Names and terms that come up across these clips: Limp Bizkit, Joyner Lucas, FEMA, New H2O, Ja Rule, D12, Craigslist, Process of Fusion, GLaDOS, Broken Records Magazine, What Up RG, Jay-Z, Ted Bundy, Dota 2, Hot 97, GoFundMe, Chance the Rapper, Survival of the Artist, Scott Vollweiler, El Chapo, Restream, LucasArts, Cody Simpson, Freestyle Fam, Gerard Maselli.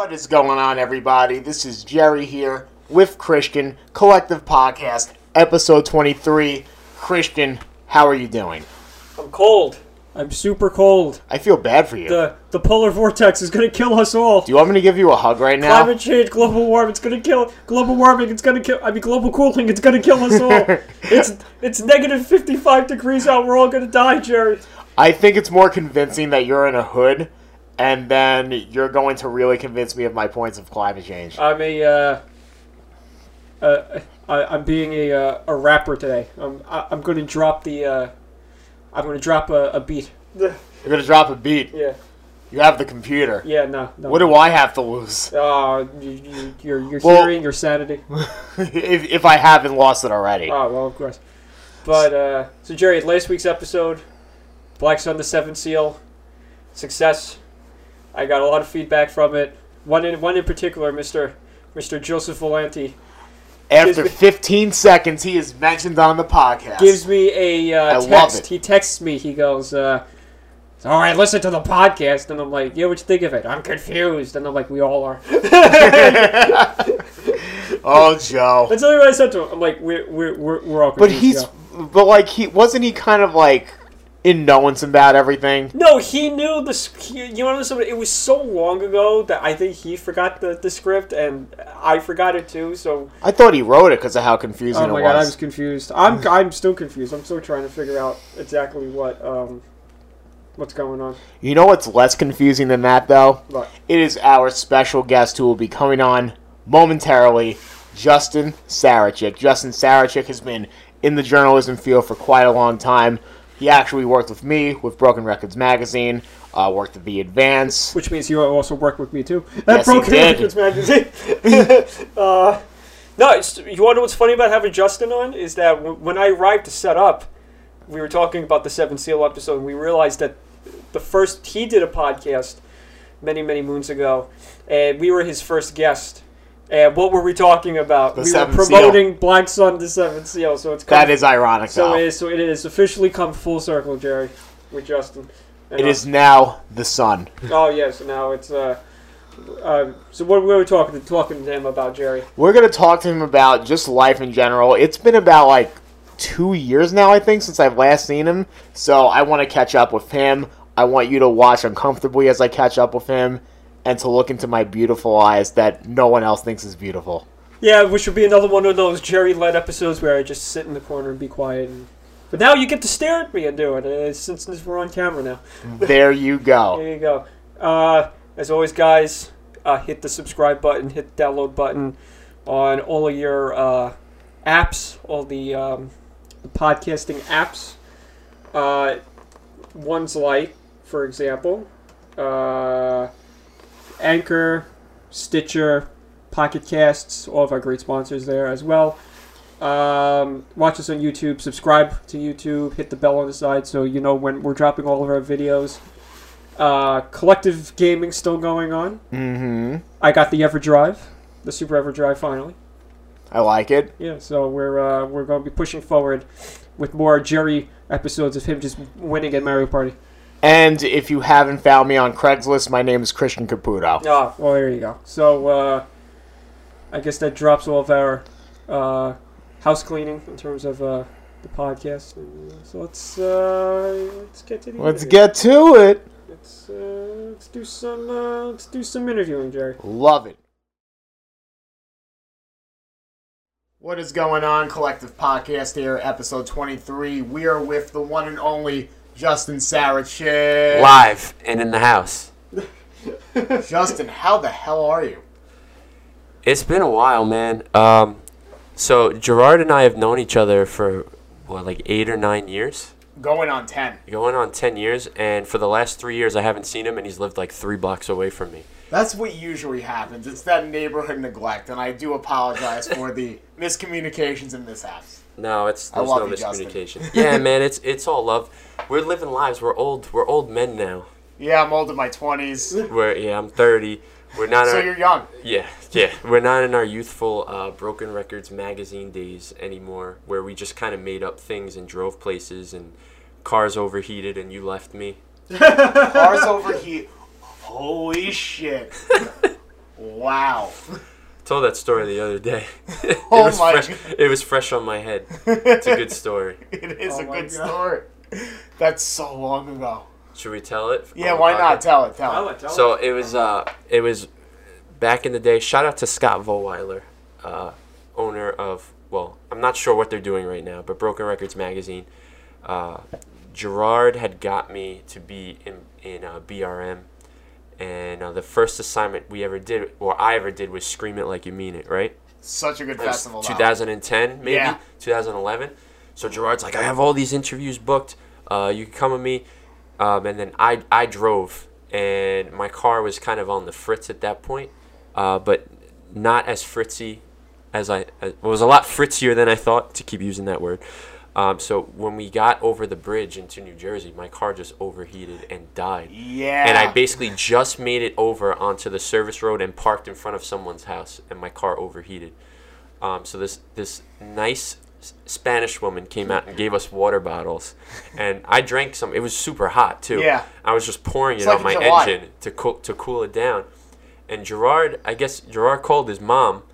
What is going on, everybody? This is Jerry here with Christian Collective Podcast, episode 23. Christian, how are you doing? I'm cold. I'm super cold. I feel bad for you. The polar vortex is going to kill us all. Do you want me to give you a hug right now? Climate change, global warming, it's going to kill... Global warming, it's going to kill... I mean, global cooling, it's going to kill us all. It's negative 55 degrees out. We're all going to die, Jerry. I think it's more convincing that you're in a hood. And then you're going to really convince me of my points of climate change. I'm being a rapper today. I'm going to drop the. I'm going to drop a beat. You're going to drop a beat. Yeah. You have the computer. Yeah. No. What do I have to lose? Your hearing, your sanity. if I haven't lost it already. Oh well, of course. But so Jerry, last week's episode, Black Sun, the Seventh Seal, success. I got a lot of feedback from it. One in particular, Mr. Joseph Valenti. After 15 seconds, he is mentioned on the podcast. Gives me a text. He texts me. He goes, "All right, listen to the podcast." And I'm like, "Yeah, what you think of it?" I'm confused. And I'm like, "We all are." Oh, Joe. That's what I said to him. I'm like, "We're all confused." But wasn't he kind of like in knowance about everything? No, he knew this. You know, it was so long ago that I think he forgot the script, and I forgot it too. So I thought he wrote it because of how confusing it was. Oh my god, I was confused. I'm still confused. I'm still trying to figure out exactly what's going on. You know what's less confusing than that though? What? It is our special guest who will be coming on momentarily, Justin Sarachik. Justin Sarachik has been in the journalism field for quite a long time. He actually worked with me with Broken Records Magazine, worked at The Advance. Which means you also worked with me, too. Yes, Broken Records Magazine. You want to know what's funny about having Justin on? Is that when I arrived to set up, we were talking about the Seven Seal episode, and we realized that he did a podcast many, many moons ago, and we were his first guest. And what were we talking about? We were promoting Black Sun, the Seventh Seal. So it's that is ironic. So it is officially come full circle, Jerry, with Justin. It is now the sun. Oh yes, yeah, so now it's. So what were we talking to him about, Jerry? We're gonna talk to him about just life in general. It's been about 2 years now, I think, since I've last seen him. So I want to catch up with him. I want you to watch uncomfortably as I catch up with him, and to look into my beautiful eyes that no one else thinks is beautiful. Yeah, which would be another one of those Jerry-led episodes where I just sit in the corner and be quiet. But now you get to stare at me and do it, since we're on camera now. There you go. There you go. As always, guys, hit the subscribe button, hit the download button on all of your apps, all the podcasting apps. One's Light, for example. Anchor, Stitcher, Pocket Casts, all of our great sponsors there as well. Watch us on YouTube, subscribe to YouTube, hit the bell on the side so you know when we're dropping all of our videos. Collective gaming still going on. Mm-hmm. I got the EverDrive, the Super EverDrive finally. I like it. Yeah, so we're going to be pushing forward with more Jerry episodes of him just winning at Mario Party. And if you haven't found me on Craigslist, my name is Christian Caputo. Oh, well, there you go. So, I guess that drops all of our house cleaning in terms of the podcast. So let's get to the interview. Let's do some interviewing, Jerry. Love it. What is going on, Collective Podcast? Here, episode 23. We are with the one and only Justin Sarachik. Live and in the house. Justin, how the hell are you? It's been a while, man. So Gerard and I have known each other for, 8 or 9 years? Going on 10 years, and for the last 3 years I haven't seen him, and he's lived 3 blocks away from me. That's what usually happens. It's that neighborhood neglect, and I do apologize for the miscommunications and mishaps. No, there's no miscommunication. Yeah, man, it's all love. We're living lives. We're old men now. Yeah, I'm old in my 20s. I'm 30. We're not. So you're young. Yeah. We're not in our youthful Broken Records Magazine days anymore, where we just kind of made up things and drove places and cars overheated and you left me. Cars overheat. Holy shit. Wow. Told that story the other day. It was fresh on my head. It's a good story. It is a good story. That's so long ago. Should we tell it? Yeah, why not? Tell it. So it was back in the day. Shout out to Scott Vollweiler, owner of, well, I'm not sure what they're doing right now, but Broken Records Magazine. Gerard had got me to be in BRM, and the first assignment we ever did, or I ever did, was Scream It Like You Mean It, right? Such a good festival. 2010, maybe? Yeah. 2011. So Gerard's like, I have all these interviews booked. You can come with me. And then I drove, and my car was kind of on the fritz at that point, but not as fritzy as it was a lot fritzier than I thought, to keep using that word. So when we got over the bridge into New Jersey, my car just overheated and died. Yeah. And I basically just made it over onto the service road and parked in front of someone's house, and my car overheated. So this nice Spanish woman came out and gave us water bottles, and I drank some. It was super hot too. Yeah. I was just pouring it on my engine to cool it down. And Gerard called his mom,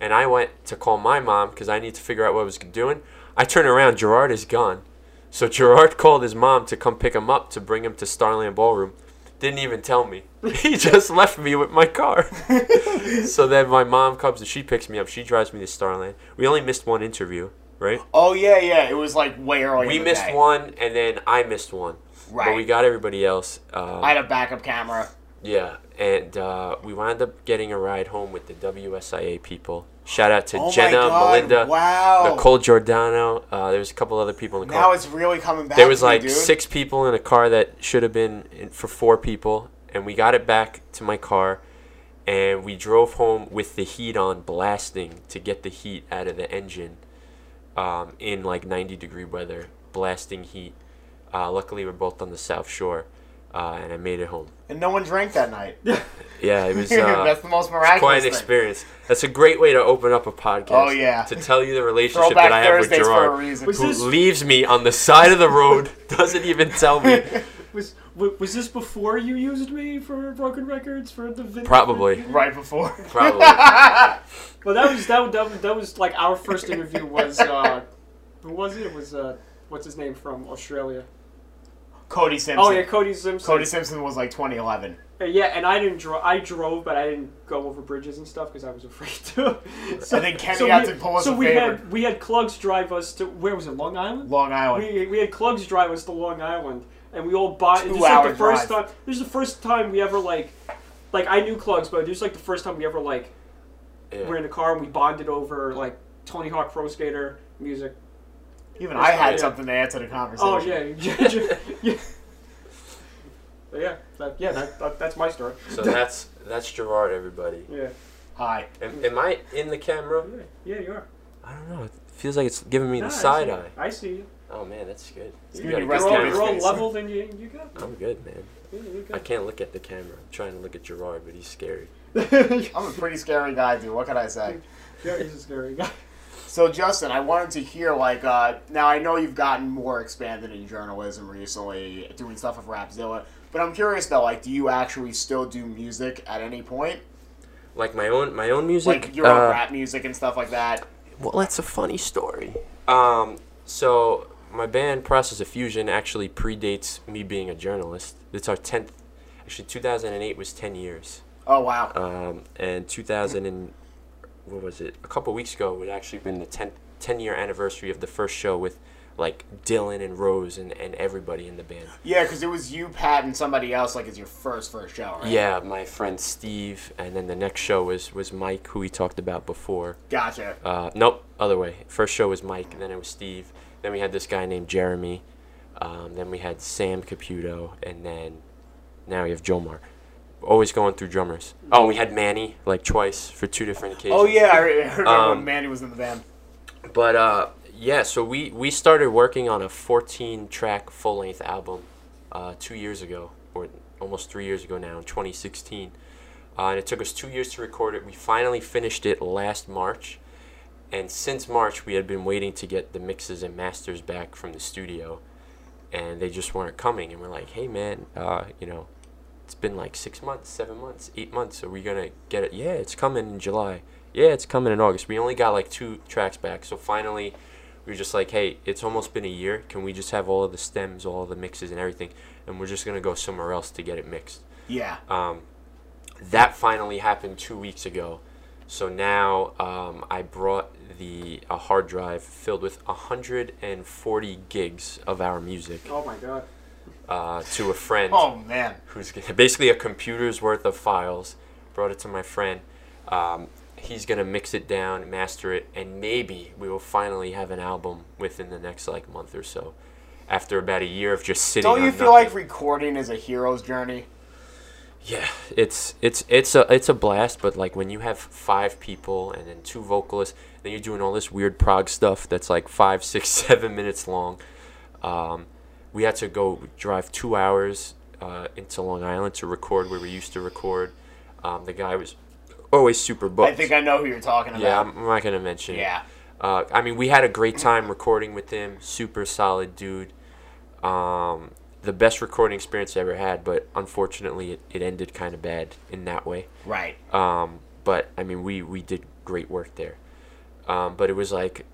and I went to call my mom because I need to figure out what I was doing. I turn around, Gerard is gone. So Gerard called his mom to come pick him up, to bring him to Starland Ballroom. Didn't even tell me. He just left me with my car. So then my mom comes and she picks me up. She drives me to Starland. We only missed one interview, right? Oh, yeah. It was like way early. We missed one, and then I missed one. Right. But we got everybody else. I had a backup camera. Yeah, and we wound up getting a ride home with the WSIA people. Shout out to Jenna, Melinda, Nicole Giordano. There was a couple other people in the car. Now it's really coming back. There was six people in a car that should have been for four people, and we got it back to my car, and we drove home with the heat on, blasting to get the heat out of the engine, in 90-degree weather, blasting heat. Luckily, we're both on the South Shore. And I made it home. And no one drank that night. Yeah, it was. That's the most miraculous quite an experience. That's a great way to open up a podcast. Oh yeah. To tell you the relationship that I have with Gerard, who leaves me on the side of the road, doesn't even tell me. Was this before you used me for Broken Records for the video? Probably. Right before. Probably. Well, that was like our first interview was. Who was it? It was what's his name from Australia. Cody Simpson. Oh, yeah, Cody Simpson. Cody Simpson was 2011. Yeah, and I didn't drive. I drove, but I didn't go over bridges and stuff because I was afraid to. So then Kenny had to pull us a favor. So we had Clugs drive us to, where was it, Long Island? Long Island. We had Clugs drive us to Long Island, and we all bought. This is the first time we ever, I knew Clugs, but this is, the first time we ever, were in a car and we bonded over, Tony Hawk Pro Skater music. Even I had something to add to the conversation. Oh, yeah. But that's my story. So that's Gerard, everybody. Yeah. Hi. Am I in the camera? Yeah, you are. I don't know. It feels like it's giving me the side eye. I see you. Oh, man, that's good. You're all leveled and you got. I'm good, man. Yeah, you're good. I can't look at the camera. I'm trying to look at Gerard, but he's scary. I'm a pretty scary guy, dude. What can I say? Yeah, he's a scary guy. So, Justin, I wanted to hear, now I know you've gotten more expanded in journalism recently, doing stuff with Rapzilla, but I'm curious, though, do you actually still do music at any point? Like my own music? Like your own rap music and stuff like that? Well, that's a funny story. So, my band, Process of Fusion, actually predates me being a journalist. It's our 10th, actually, 2008 was 10 years. Oh, wow. And 2000 what was it? A couple weeks ago, it would actually been the 10-year anniversary of the first show with, Dylan and Rose and everybody in the band. Yeah, because it was you, Pat, and somebody else, it's your first show, right? Yeah, my friend Steve, and then the next show was Mike, who we talked about before. Gotcha. Nope, other way. First show was Mike, and then it was Steve. Then we had this guy named Jeremy. Then we had Sam Caputo, and then now we have Jomar. Always going through drummers. Oh, we had Manny twice for two different occasions. Oh yeah, I remember when Manny was in the band. But so we started working on a 14-track full-length album 2 years ago, or almost 3 years ago now, in 2016. And it took us 2 years to record it. We finally finished it last March, and since March we had been waiting to get the mixes and masters back from the studio, and they just weren't coming. And we're like, hey man, It's been like 6 months, 7 months, 8 months. Are we going to get it? Yeah, it's coming in July. Yeah, it's coming in August. We only got like 2 tracks back. So finally, we were just like, hey, it's almost been a year. Can we just have all of the stems, all of the mixes and everything? And we're just going to go somewhere else to get it mixed. Yeah. That finally happened 2 weeks ago. So now I brought a hard drive filled with 140 gigs of our music. Oh, my God. To a friend. Oh, man. Who's basically a computer's worth of files. Brought it to my friend. He's going to mix it down, master it, and maybe we will finally have an album within the next like month or so. After about a year of just sitting on nothing. Don't you feel like recording is a hero's journey? Yeah, it's a blast, but like when you have 5 people and then 2 vocalists, then you're doing all this weird prog stuff that's like 5, 6, 7 minutes long. We had to go drive 2 hours into Long Island to record where we used to record. The guy was always super booked. I think I know who you're talking about. Yeah, I'm not going to mention it. I mean, we had a great time recording with him. Super solid dude. The best recording experience I ever had, but unfortunately it ended kind of bad in that way. Right. But, I mean, we did great work there. But it was like,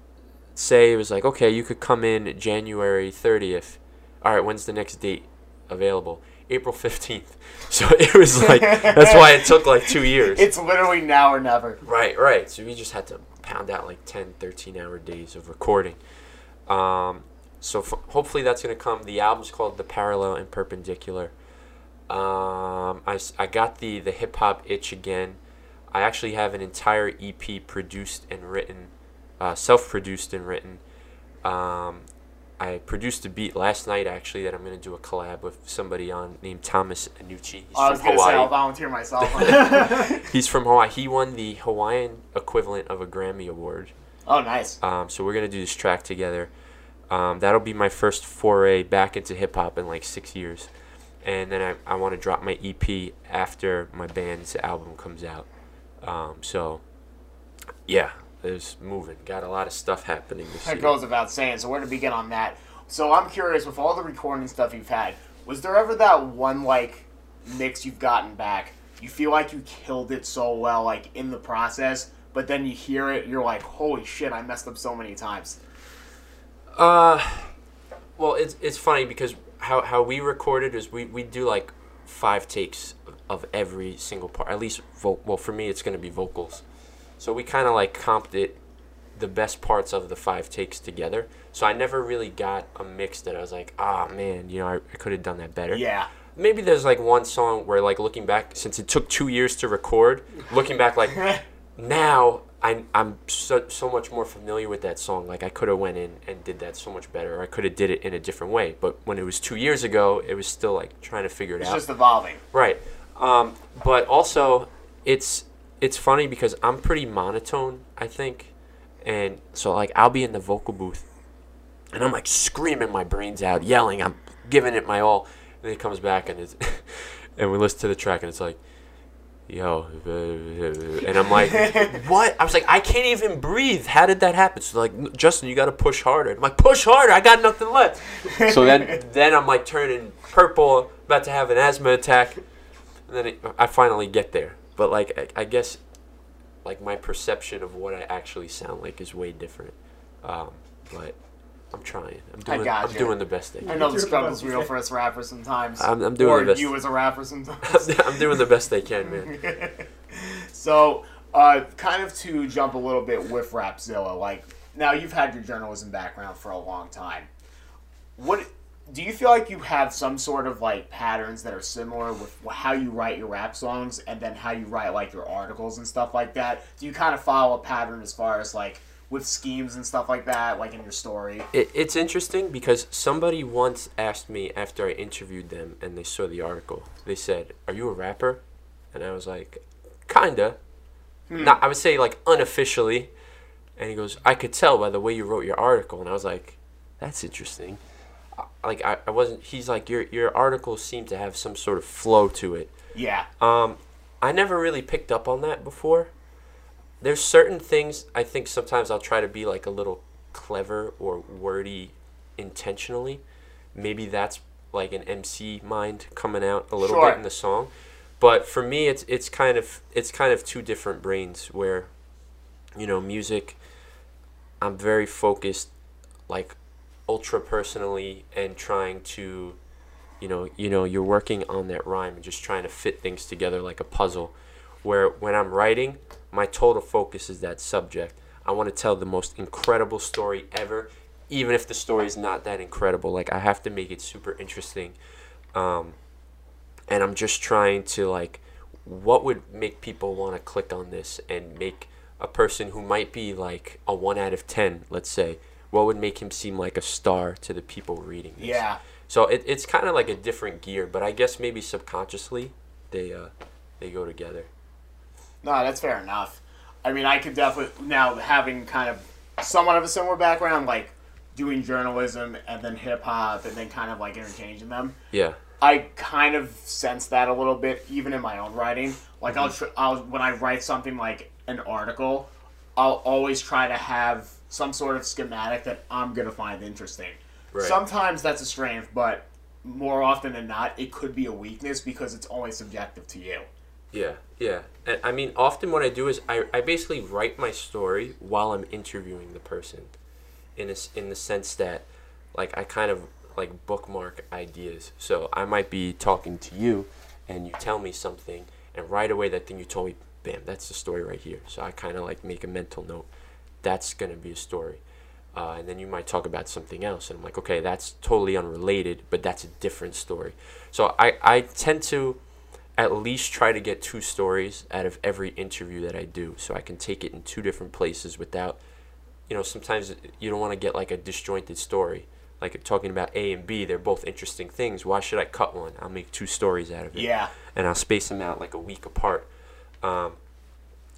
okay, you could come in January 30th. All right, when's the next date available? April 15th. So it was like, that's why it took like 2 years. It's literally now or never. Right, right. So we just had to pound out like 10, 13-hour days of recording. So hopefully that's going to come. The album's called The Parallel and Perpendicular. I got the hip-hop itch again. I actually have an entire EP produced and written, self-produced and written. I produced a beat last night, actually, that I'm going to do a collab with somebody on named Thomas Anucci. He's from Hawaii. I was going to say, I'll volunteer myself. He's from Hawaii. He won the Hawaiian equivalent of a Grammy Award. Oh, nice. So we're going to do this track together. That'll be my first foray back into hip-hop in like 6 years. And then I want to drop my EP after my band's album comes out. So, yeah. It's moving. Got a lot of stuff happening this year. That goes without saying. So where to begin on that? So I'm curious, with all the recording stuff you've had, was there ever that one, like, mix you've gotten back? You feel like you killed it so well, like, in the process, but then you hear it, you're like, holy shit, I messed up so many times. Well, it's funny because how we recorded is we do, like, 5 takes of every single part. At least, well, for me, it's going to be vocals. So we kind of like comped it, the best parts of the 5 takes together. So I never really got a mix that I was like, ah, man, you know, I could have done that better. Yeah. Maybe there's like one song where like looking back, since it took 2 years to record, looking back like now I'm so much more familiar with that song. Like I could have went in and did that so much better, or I could have did it in a different way. But when it was 2 years ago, it was still like trying to figure it out. It's just evolving. Right. But also it's funny because I'm pretty monotone, I think. And so, like, I'll be in the vocal booth, and I'm, like, screaming my brains out, yelling. I'm giving it my all. And then it comes back, and it's and we listen to the track, and it's like, yo. And I'm like, what? I was like, I can't even breathe. How did that happen? So, like, Justin, you got to push harder. I'm like, push harder. I got nothing left. So then I'm, like, turning purple, about to have an asthma attack. And then I finally get there. But, like, I guess, like, my perception of what I actually sound like is way different. But I'm trying. I'm doing the best thing. I know the struggle's real for us rappers sometimes. I'm doing the best. Or you as a rapper sometimes. I'm doing the best I can, man. So, kind of to jump a little bit with Rapzilla, like, now you've had your journalism background for a long time. What do you feel like you have some sort of, like, patterns that are similar with how you write your rap songs and then how you write, like, your articles and stuff like that? Do you kind of follow a pattern as far as, like, with schemes and stuff like that, like, in your story? It's interesting because somebody once asked me after I interviewed them and they saw the article. They said, are you a rapper? And I was like, kinda. Not, I would say, like, unofficially. And he goes, I could tell by the way you wrote your article. And I was like, that's interesting. Like I wasn't. He's like your articles seem to have some sort of flow to it. Yeah. I never really picked up on that before. There's certain things I think sometimes I'll try to be like a little clever or wordy intentionally. Maybe that's like an MC mind coming out a little bit in the song. But for me, it's kind of two different brains where, you know, music, I'm very focused, like, ultra personally, and trying to, you know, you're working on that rhyme and just trying to fit things together like a puzzle. Where when I'm writing, my total focus is that subject. I want to tell the most incredible story ever, even if the story is not that incredible. Like, I have to make it super interesting. And I'm just trying to, like, what would make people want to click on this and make a person who might be, like, a 1 out of 10, let's say, what would make him seem like a star to the people reading this? Yeah. So it's kind of like a different gear, but I guess maybe subconsciously they go together. No, that's fair enough. I mean, I could definitely, now having kind of somewhat of a similar background, like doing journalism and then hip-hop and then kind of like interchanging them. Yeah. I kind of sense that a little bit, even in my own writing. Like, I'll when I write something like an article, I'll always try to have some sort of schematic that I'm going to find interesting. Right. Sometimes that's a strength, but more often than not, it could be a weakness because it's only subjective to you. Yeah, yeah. And I mean, often what I do is I basically write my story while I'm interviewing the person in the sense that, like, I kind of, like, bookmark ideas. So I might be talking to you and you tell me something, and right away that thing you told me, bam, that's the story right here. So I kind of, like, make a mental note. That's going to be a story. And then you might talk about something else. And I'm like, okay, that's totally unrelated, but that's a different story. So I tend to at least try to get two stories out of every interview that I do, so I can take it in two different places without, you know, sometimes you don't want to get, like, a disjointed story. Like, talking about A and B, they're both interesting things. Why should I cut one? I'll make two stories out of it. Yeah. And I'll space them out, like, a week apart.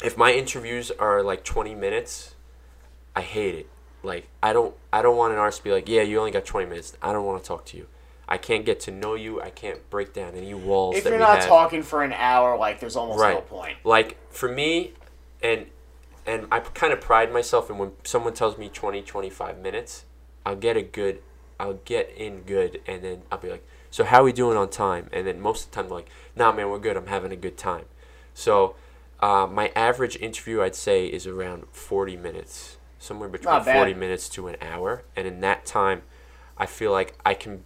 If my interviews are, like, 20 minutes, I hate it. Like, I don't want an artist to be like, yeah, you only got 20 minutes. I don't want to talk to you. I can't get to know you. I can't break down any walls that we have. If you're not talking for an hour, like, there's almost no point. Like, for me, and I kind of pride myself in when someone tells me 20, 25 minutes, I'll get in good, and then I'll be like, so how are we doing on time? And then most of the time, like, nah, man, we're good. I'm having a good time. So my average interview, I'd say, is around 40 minutes, somewhere between 40 minutes to an hour. And in that time, I feel like I can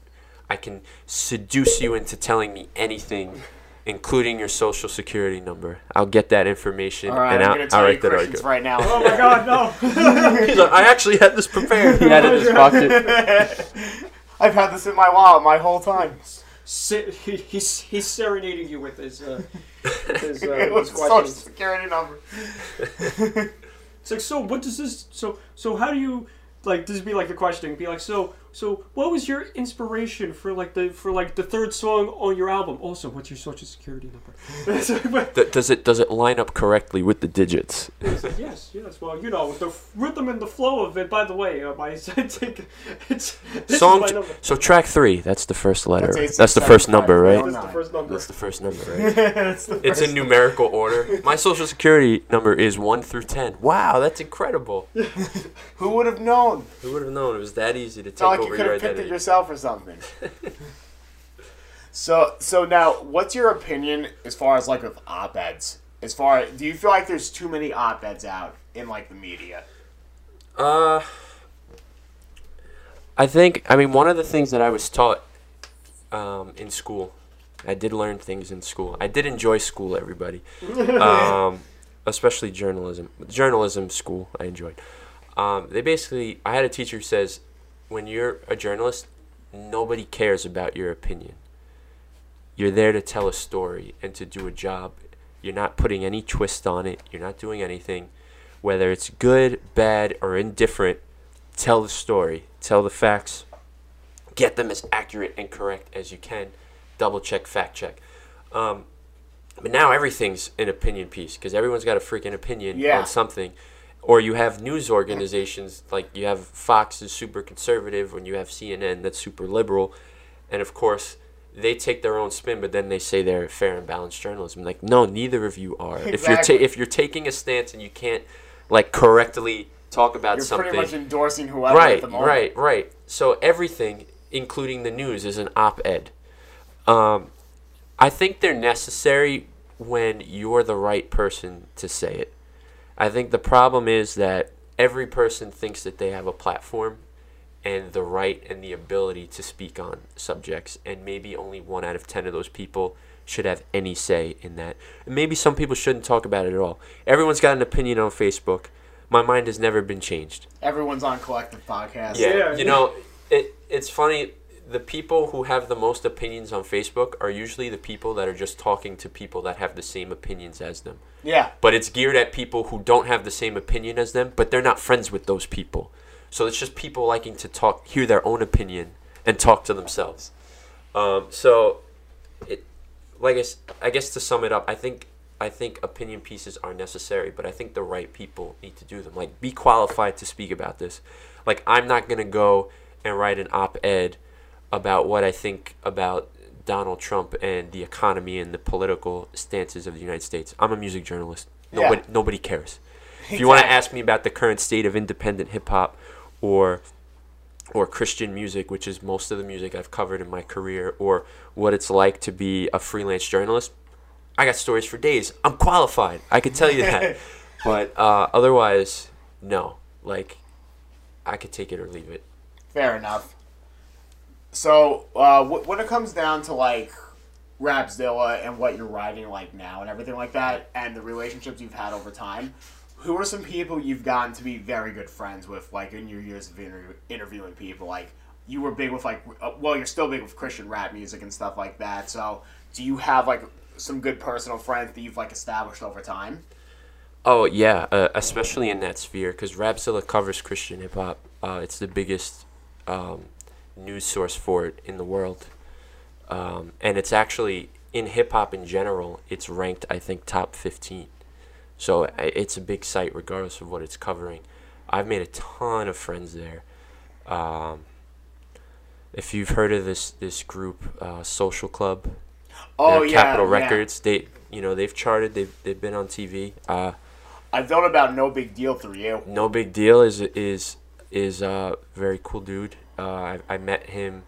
seduce you into telling me anything, including your social security number. I'll get that information. All right, and I'm going to tell you Christian's right now. Oh, my God, no. He's like, I actually had this prepared. He had it in his pocket. I've had this in my wallet my whole time. He's serenading you with his social security number. It's like, so what does this, so how do you, like, this would be like a question, be like, so what was your inspiration for the third song on your album? Also, what's your social security number? Does it line up correctly with the digits? Yes. Well, you know, the rhythm and the flow of it. By the way, I think it's song. So track 3. That's the first letter. That's the first number, right? That's the first number, right? It's in numerical order. My social security number is 1 through 10. Wow, that's incredible. Who would have known? Who would have known? It was that easy to take. Like, you could have picked it yourself or something. So now, what's your opinion as far as, like, with op-eds? As far as, do you feel like there's too many op-eds out in, like, the media? I think, I mean, one of the things that I was taught in school, I did learn things in school. I did enjoy school, everybody. Especially journalism. Journalism school, I enjoyed. I had a teacher who says, when you're a journalist, nobody cares about your opinion. You're there to tell a story and to do a job. You're not putting any twist on it. You're not doing anything. Whether it's good, bad, or indifferent, tell the story. Tell the facts. Get them as accurate and correct as you can. Double check, fact check. But now everything's an opinion piece because everyone's got a freaking opinion on something. Or you have news organizations, like you have Fox is super conservative, and you have CNN that's super liberal. And, of course, they take their own spin, but then they say they're fair and balanced journalism. Like, no, neither of you are. Exactly. If you're taking a stance and you can't, like, correctly talk about something. You're pretty much endorsing whoever at the moment. Right. So everything including the news, is an op-ed. I think they're necessary when you're the right person to say it. I think the problem is that every person thinks that they have a platform and the right and the ability to speak on subjects, and maybe only 1 out of 10 of those people should have any say in that. And maybe some people shouldn't talk about it at all. Everyone's got an opinion on Facebook. My mind has never been changed. Everyone's on collective podcasts. Yeah. You know, it's funny. The people who have the most opinions on Facebook are usually the people that are just talking to people that have the same opinions as them. Yeah. But it's geared at people who don't have the same opinion as them, but they're not friends with those people. So it's just people liking to talk, hear their own opinion, and talk to themselves. So, I guess to sum it up, I think opinion pieces are necessary, but I think the right people need to do them. Like, be qualified to speak about this. Like, I'm not gonna go and write an op-ed about what I think about Donald Trump and the economy and the political stances of the United States. I'm a music journalist. Nobody cares. If you want to ask me about the current state of independent hip-hop or Christian music, which is most of the music I've covered in my career, or what it's like to be a freelance journalist, I got stories for days. I'm qualified. I can tell you that. But otherwise, no. Like, I could take it or leave it. Fair enough. So when it comes down to, like, Rapzilla and what you're writing, like, now and everything like that, and the relationships you've had over time, who are some people you've gotten to be very good friends with, like, in your years of interviewing people? Like, you were big with, like, well, you're still big with Christian rap music and stuff like that. So do you have, like, some good personal friends that you've, like, established over time? Oh, yeah, especially in that sphere, because Rapzilla covers Christian hip-hop. It's the biggest... news source for it in the world, and it's actually, in hip-hop in general, it's ranked, I think, top 15, so it's a big site regardless of what it's covering. I've made a ton of friends there. If you've heard of this group, Social Club, Capitol Records, they've charted, they've been on TV. I've known about No Big Deal through you. No Big Deal is a very cool dude. I met him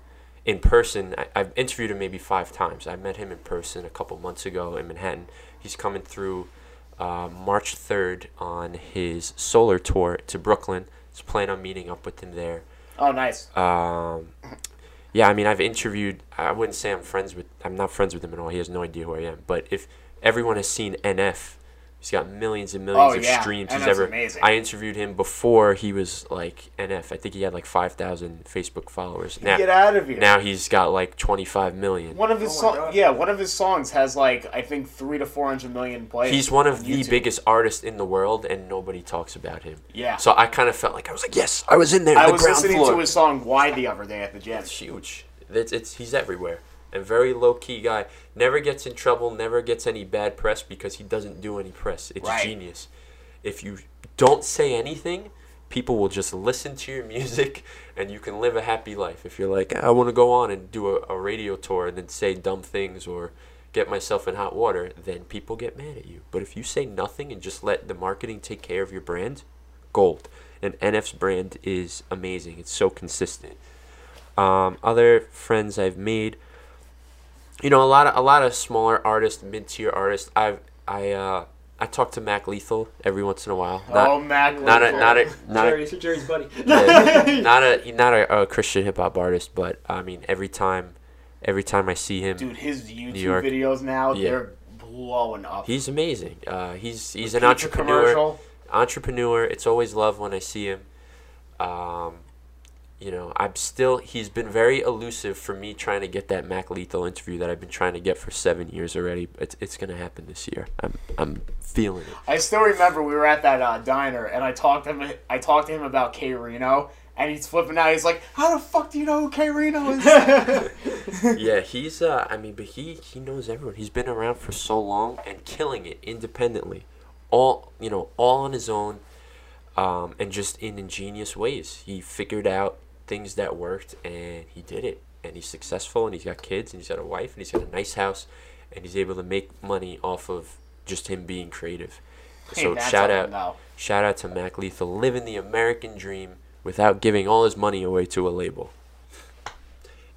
in person. I've interviewed him maybe 5 times. I met him in person a couple months ago in Manhattan. He's coming through March 3rd on his solar tour to Brooklyn. So plan on meeting up with him there. Oh, nice. Yeah, I mean, I've interviewed. I wouldn't say I'm not friends with him at all. He has no idea who I am. But if everyone has seen NF, he's got millions and millions of streams. NF's amazing. I interviewed him before he was like NF. I think he had like 5,000 Facebook followers. Now, get out of here. Now he's got like 25 million. One of his songs has like, I think, 300 to 400 million plays. He's one of the biggest artists in the world, and nobody talks about him. Yeah. So I kind of felt like I was like, yes, I was in there. I was listening to his song "Why" the other day at the gym. It's huge. He's everywhere. And very low-key guy, never gets in trouble, never gets any bad press because he doesn't do any press. It's genius. If you don't say anything, people will just listen to your music and you can live a happy life. If you're like, I want to go on and do a radio tour and then say dumb things or get myself in hot water, then people get mad at you. But if you say nothing and just let the marketing take care of your brand, gold. And NF's brand is amazing. It's so consistent. Other friends I've made... You know, a lot of smaller artists, mid-tier artists. I talk to Mac Lethal every once in a while. Mac Lethal. Jerry's buddy. Yeah, not a Christian hip hop artist, but I mean, every time I see him. Dude, his YouTube videos now, they're blowing up. He's amazing. He's an entrepreneur. Commercial. Entrepreneur. It's always love when I see him. He's been very elusive for me trying to get that Mac Lethal interview that I've been trying to get for 7 years already. It's going to happen this year. I'm feeling it. I still remember we were at that diner, and I talked to him about Kay Reno, and he's flipping out. He's like, how the fuck do you know who Kay Reno is? Yeah, he's, but he knows everyone. He's been around for so long and killing it independently, all on his own, and just in ingenious ways. He figured out things that worked, and he did it, and he's successful, and he's got kids, and he's got a wife, and he's got a nice house, and he's able to make money off of just him being creative. So shout out to Mac Lethal, living the American dream without giving all his money away to a label.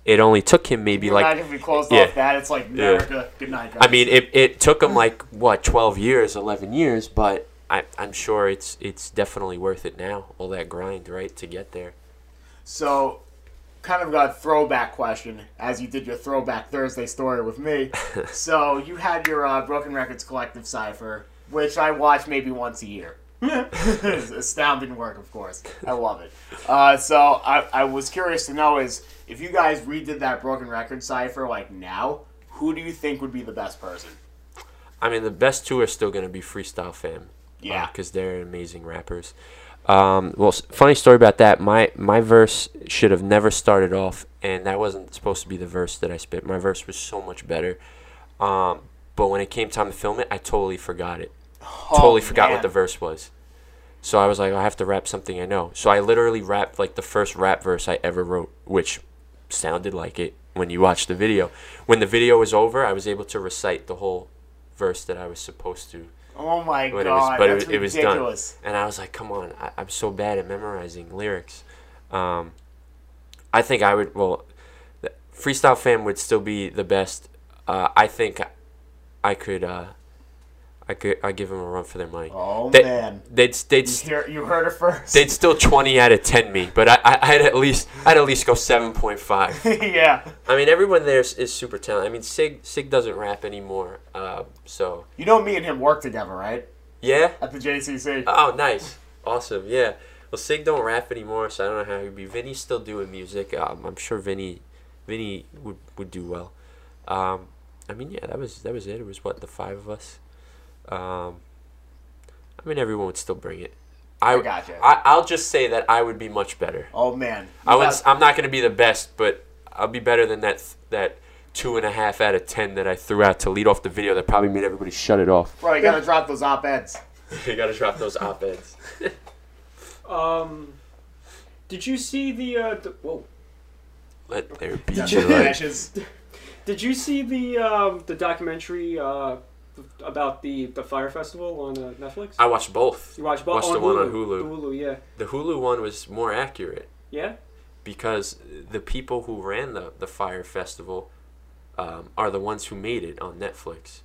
it only took him maybe like... Imagine if we closed off that, it's like, America, good night, guys. I mean, it took him like, what, 12 years, 11 years, but I'm sure it's definitely worth it now, all that grind, right, to get there. So... kind of got a throwback question, as you did your Throwback Thursday story with me. So you had your Broken Records Collective Cypher, which I watch maybe once a year. Astounding work, of course. I love it. So I was curious to know is, if you guys redid that Broken Records Cypher like now, who do you think would be the best person? I mean, the best two are still going to be Freestyle Fam. Yeah. Because they're amazing rappers. Well, funny story about that. My verse should have never started off, and that wasn't supposed to be the verse that I spit. My verse was so much better. But when it came time to film it, I totally forgot it. Totally forgot what the verse was. So I was like, I have to rap something I know. So I literally rapped like the first rap verse I ever wrote, which sounded like it when you watch the video. When the video was over, I was able to recite the whole verse that I was supposed to. Oh my God! It was ridiculous. Done, and I was like, "Come on! I'm so bad at memorizing lyrics." I think I would. Well, the Freestyle Fam would still be the best. I think I could. I give them a run for their money. Oh man! You heard it first. They'd still 20 out of 10 me, but I'd at least go 7.5. Yeah. I mean, everyone there is super talented. I mean, Sig doesn't rap anymore, so. You know, me and him work together, right? Yeah. At the JCC. Oh, nice, awesome, yeah. Well, Sig don't rap anymore, so I don't know how he'd be. Vinny's still doing music. I'm sure Vinny would do well. I mean, yeah, that was it. It was what, the five of us. I mean, everyone would still bring it. I gotcha. I'll just say that I would be much better. Oh man, I'm not gonna be the best, but I'll be better than that 2.5 out of 10 that I threw out to lead off the video. That probably made everybody shut it off. Bro, you gotta drop those op eds. Did you see the whoa? Let there be flashes. Did you see the documentary? About the Fyre Festival on Netflix? I watched both. You watched both? Watched the one on Hulu. Hulu, yeah. The Hulu one was more accurate. Yeah? Because the people who ran the Fyre Festival are the ones who made it on Netflix.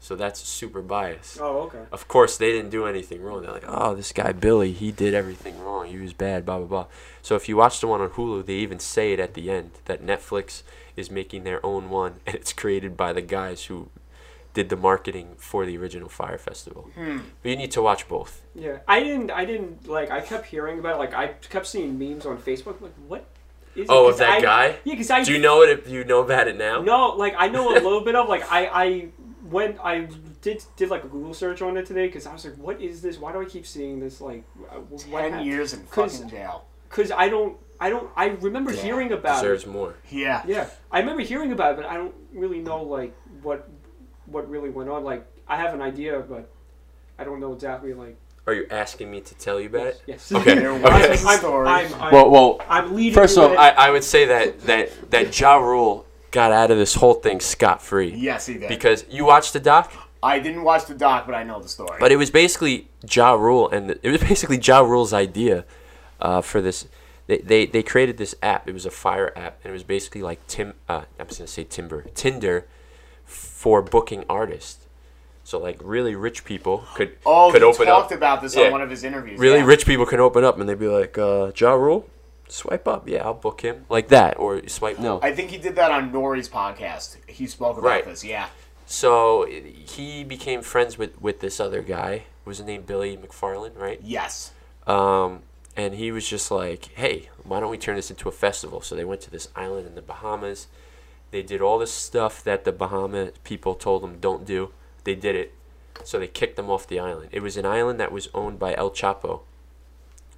So that's super biased. Oh, okay. Of course, they didn't do anything wrong. They're like, oh, this guy Billy, he did everything wrong. He was bad, blah, blah, blah. So if you watch the one on Hulu, they even say it at the end, that Netflix is making their own one, and it's created by the guys who... did the marketing for the original Fyre Festival. But you need to watch both. Yeah, I didn't like. I kept hearing about it. Like I kept seeing memes on Facebook. Like what? Is oh, it? Of that guy. Yeah, because I. Do you know it? Do you know about it now? No, like I know a little bit of. Like I did like a Google search on it today because I was like, what is this? Why do I keep seeing this? Like 10 years in fucking jail. Because I don't. I remember hearing about it. Deserves more. Yeah. Yeah, I remember hearing about it, but I don't really know like what really went on. Like I have an idea, but I don't know exactly. Like, are you asking me to tell you about it? Yes. Okay. I'm leading. First of all, I would say that Ja Rule got out of this whole thing scot-free. Yes, he did. Because you watched the doc. I didn't watch the doc, but I know the story. But it was basically Ja Rule, and it was basically Ja Rule's idea for this. They created this app. It was a Fyre app, and it was basically like Tinder. For booking artists, so like really rich people could open up. Oh, he talked about this on one of his interviews. Really rich people can open up and they'd be like, Ja Rule, swipe up, yeah, I'll book him like that, or swipe no. I think he did that on Nori's podcast. He spoke about this, yeah. So he became friends with this other guy. Was his name Billy McFarlane, right? Yes. And he was just like, hey, why don't we turn this into a festival? So they went to this island in the Bahamas. They did all this stuff that the Bahama people told them don't do. They did it. So they kicked them off the island. It was an island that was owned by El Chapo.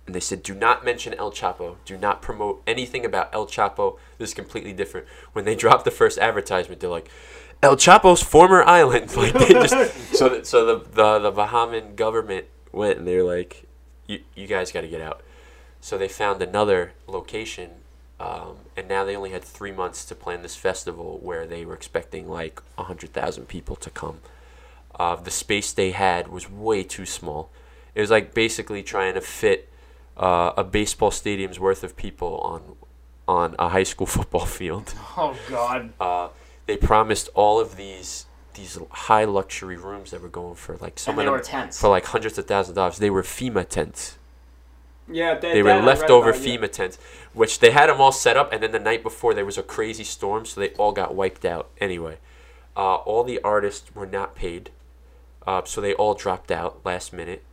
And they said, do not mention El Chapo. Do not promote anything about El Chapo. This is completely different. When they dropped the first advertisement, they're like, El Chapo's former island. Like they just, so the Bahaman government went and they were like, you guys got to get out. So they found another location. And now they only had 3 months to plan this festival where they were expecting like 100,000 people to come. The space they had was way too small. It was like basically trying to fit a baseball stadium's worth of people on on a high school football field. Oh, God. They promised all of these high luxury rooms that were going for like some of them for like hundreds of thousands of dollars. They were FEMA tents. Yeah, they were leftover FEMA tents, which they had them all set up, and then the night before there was a crazy storm, so they all got wiped out. Anyway, all the artists were not paid, so they all dropped out last minute.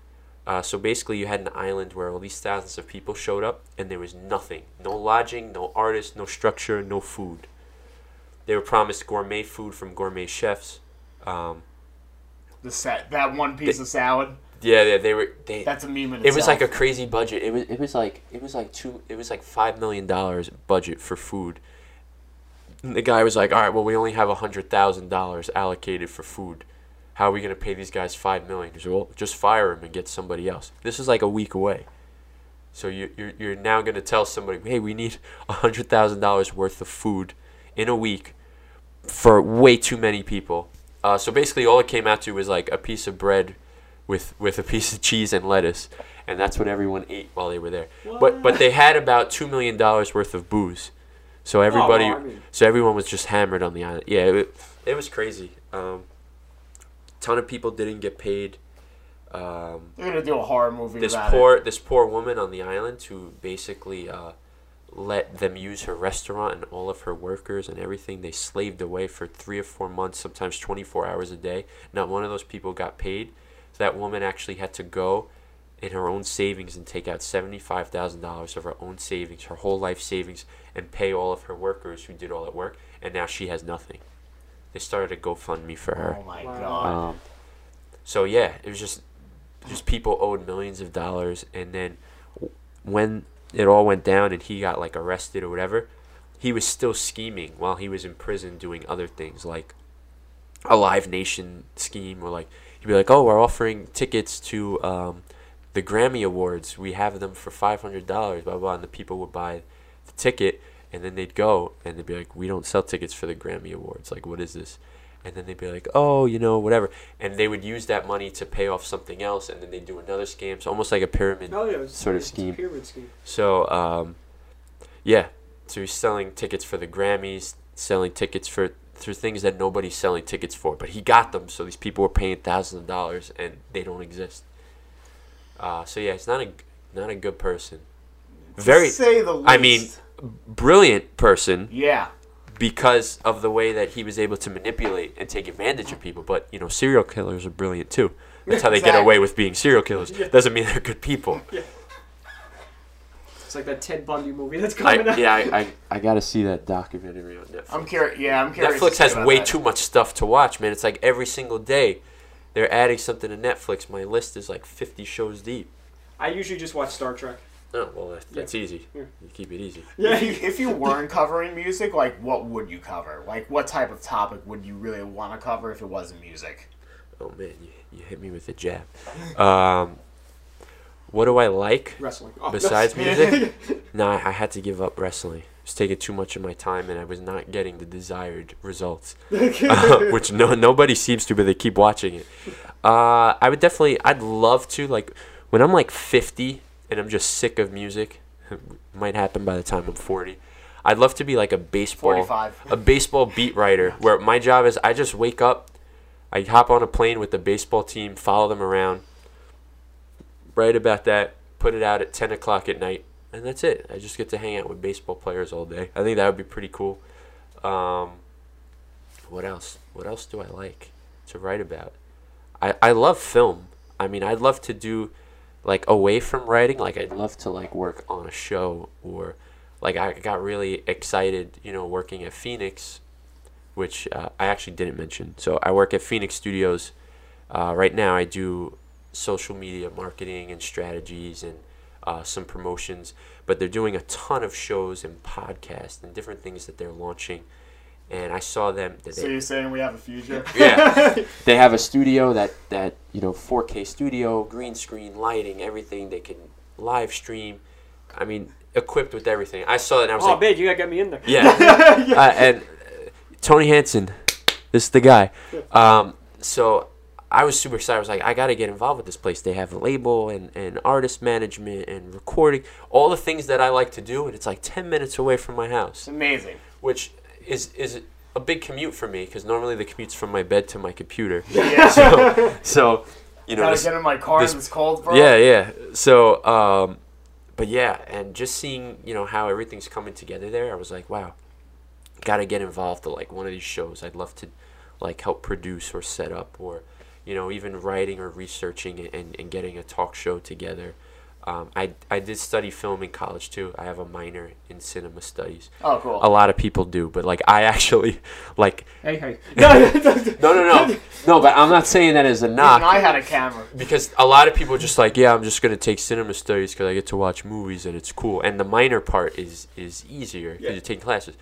So basically you had an island where all these thousands of people showed up, and there was nothing. No lodging, no artists, no structure, no food. They were promised gourmet food from gourmet chefs. That one piece of salad. Yeah, they were. That's a meme in itself. It was like a crazy budget. It was like $5 million budget for food. And the guy was like, "All right, well, we only have $100,000 allocated for food. How are we gonna pay these guys $5 million?" He said, "Well, just fire him and get somebody else." This is like a week away. So you're now gonna tell somebody, "Hey, we need $100,000 worth of food in a week for way too many people." So basically all it came out to was like a piece of bread with a piece of cheese and lettuce, and that's what everyone ate while they were there. What? But they had about $2 million worth of booze. So everyone was just hammered on the island. Yeah, it was crazy. Ton of people didn't get paid. They're going to do a horror movie about it. This poor woman on the island who basically let them use her restaurant and all of her workers and everything. They slaved away for 3 or 4 months, sometimes 24 hours a day. Not one of those people got paid. So that woman actually had to go in her own savings and take out $75,000 of her own savings, her whole life savings, and pay all of her workers who did all that work. And now she has nothing. They started a GoFundMe for her. Oh, my God. So, yeah, it was just people owed millions of dollars. And then when it all went down and he got, like, arrested or whatever, he was still scheming while he was in prison doing other things, like a Live Nation scheme or, like, be like, "Oh, we're offering tickets to the Grammy Awards. We have them for $500, blah, blah, blah." And the people would buy the ticket, and then they'd go, and they'd be like, "We don't sell tickets for the Grammy Awards. Like, what is this?" And then they'd be like, "Oh, you know, whatever." And they would use that money to pay off something else, and then they'd do another scam. So almost like a pyramid sort of scheme. A pyramid scheme. So, yeah. So he's selling tickets for the Grammys, selling tickets for things that nobody's selling tickets for, but he got them, so these people were paying thousands of dollars, and they don't exist. So yeah, it's not a good person. Very, to say the least. I mean, brilliant person. Yeah. Because of the way that he was able to manipulate and take advantage of people, but you know, serial killers are brilliant too. That's how they get away with being serial killers. Yeah. Doesn't mean they're good people. Yeah. Like that Ted Bundy movie that's coming out. Yeah, I gotta see that documentary on Netflix. I'm curious. Netflix has way too much stuff to watch, man. It's like every single day they're adding something to Netflix. My list is like 50 shows deep. I usually just watch Star Trek. Oh, well, that's easy. Yeah. You keep it easy. Yeah. If you weren't covering music, like, what would you cover? Like, what type of topic would you really want to cover if it wasn't music? Oh, man, you hit me with a jab. What do I like wrestling besides music? No, I had to give up wrestling. It was taking too much of my time, and I was not getting the desired results, which nobody seems to, but they keep watching it. I'd love to, like, when I'm like 50 and I'm just sick of music, it might happen by the time I'm 40, I'd love to be like a baseball beat writer, where my job is I just wake up, I hop on a plane with the baseball team, follow them around, write about that, put it out at 10 o'clock at night, and that's it. I just get to hang out with baseball players all day. I think that would be pretty cool. What else? What else do I like to write about? I love film. I mean, I'd love to do, like, away from writing, like, I'd love to, like, work on a show, or, like, I got really excited, you know, working at Phoenix, which I actually didn't mention. So I work at Phoenix Studios. Right now I do social media marketing and strategies and some promotions, but they're doing a ton of shows and podcasts and different things that they're launching, and I saw them. So you're saying we have a future? Yeah. They have a studio that, you know, 4K studio, green screen, lighting, everything. They can live stream. I mean, equipped with everything. I saw that and I was like, "Oh, babe, you got to get me in there." Yeah. And Tony Hansen, this is the guy. So I was super excited. I was like, I got to get involved with this place. They have a label and artist management and recording, all the things that I like to do. And it's like 10 minutes away from my house. Amazing. Which is a big commute for me, because normally the commute's from my bed to my computer. Yeah. So you know, gotta get in my car if it's cold, bro. Yeah, yeah. So, but yeah, and just seeing, you know, how everything's coming together there, I was like, wow, gotta get involved to like one of these shows. I'd love to like help produce or set up, or, you know, even writing or researching and getting a talk show together. I did study film in college too. I have a minor in cinema studies. Oh, cool. A lot of people do, but like I actually like. Hey. No. But I'm not saying that as a knock. Even I had a camera. Because a lot of people are just like, yeah, I'm just gonna take cinema studies because I get to watch movies and it's cool. And the minor part is easier because you take classes.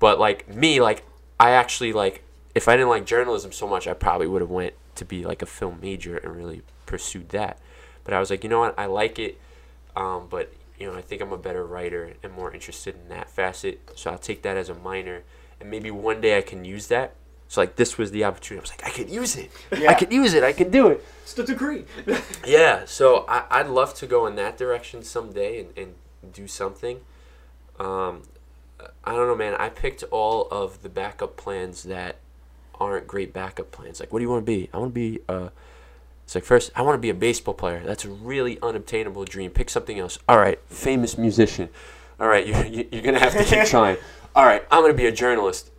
But like me, like I actually like, if I didn't like journalism so much, I probably would have went to be like a film major and really pursued that. But I was like, you know what, I like it, but, you know, I think I'm a better writer and more interested in that facet, so I'll take that as a minor, and maybe one day I can use that. So, like, this was the opportunity. I was like, I could use it. Yeah. I could use it. I could do it. It's the degree. Yeah, so I'd love to go in that direction someday and do something. I don't know, man. I picked all of the backup plans that aren't great backup plans. Like, what do you want to be? I want to be it's like, first, I want to be a baseball player. That's a really unobtainable dream. Pick something else. All right, famous musician. All right, you're going to have to keep trying. All right, I'm going to be a journalist.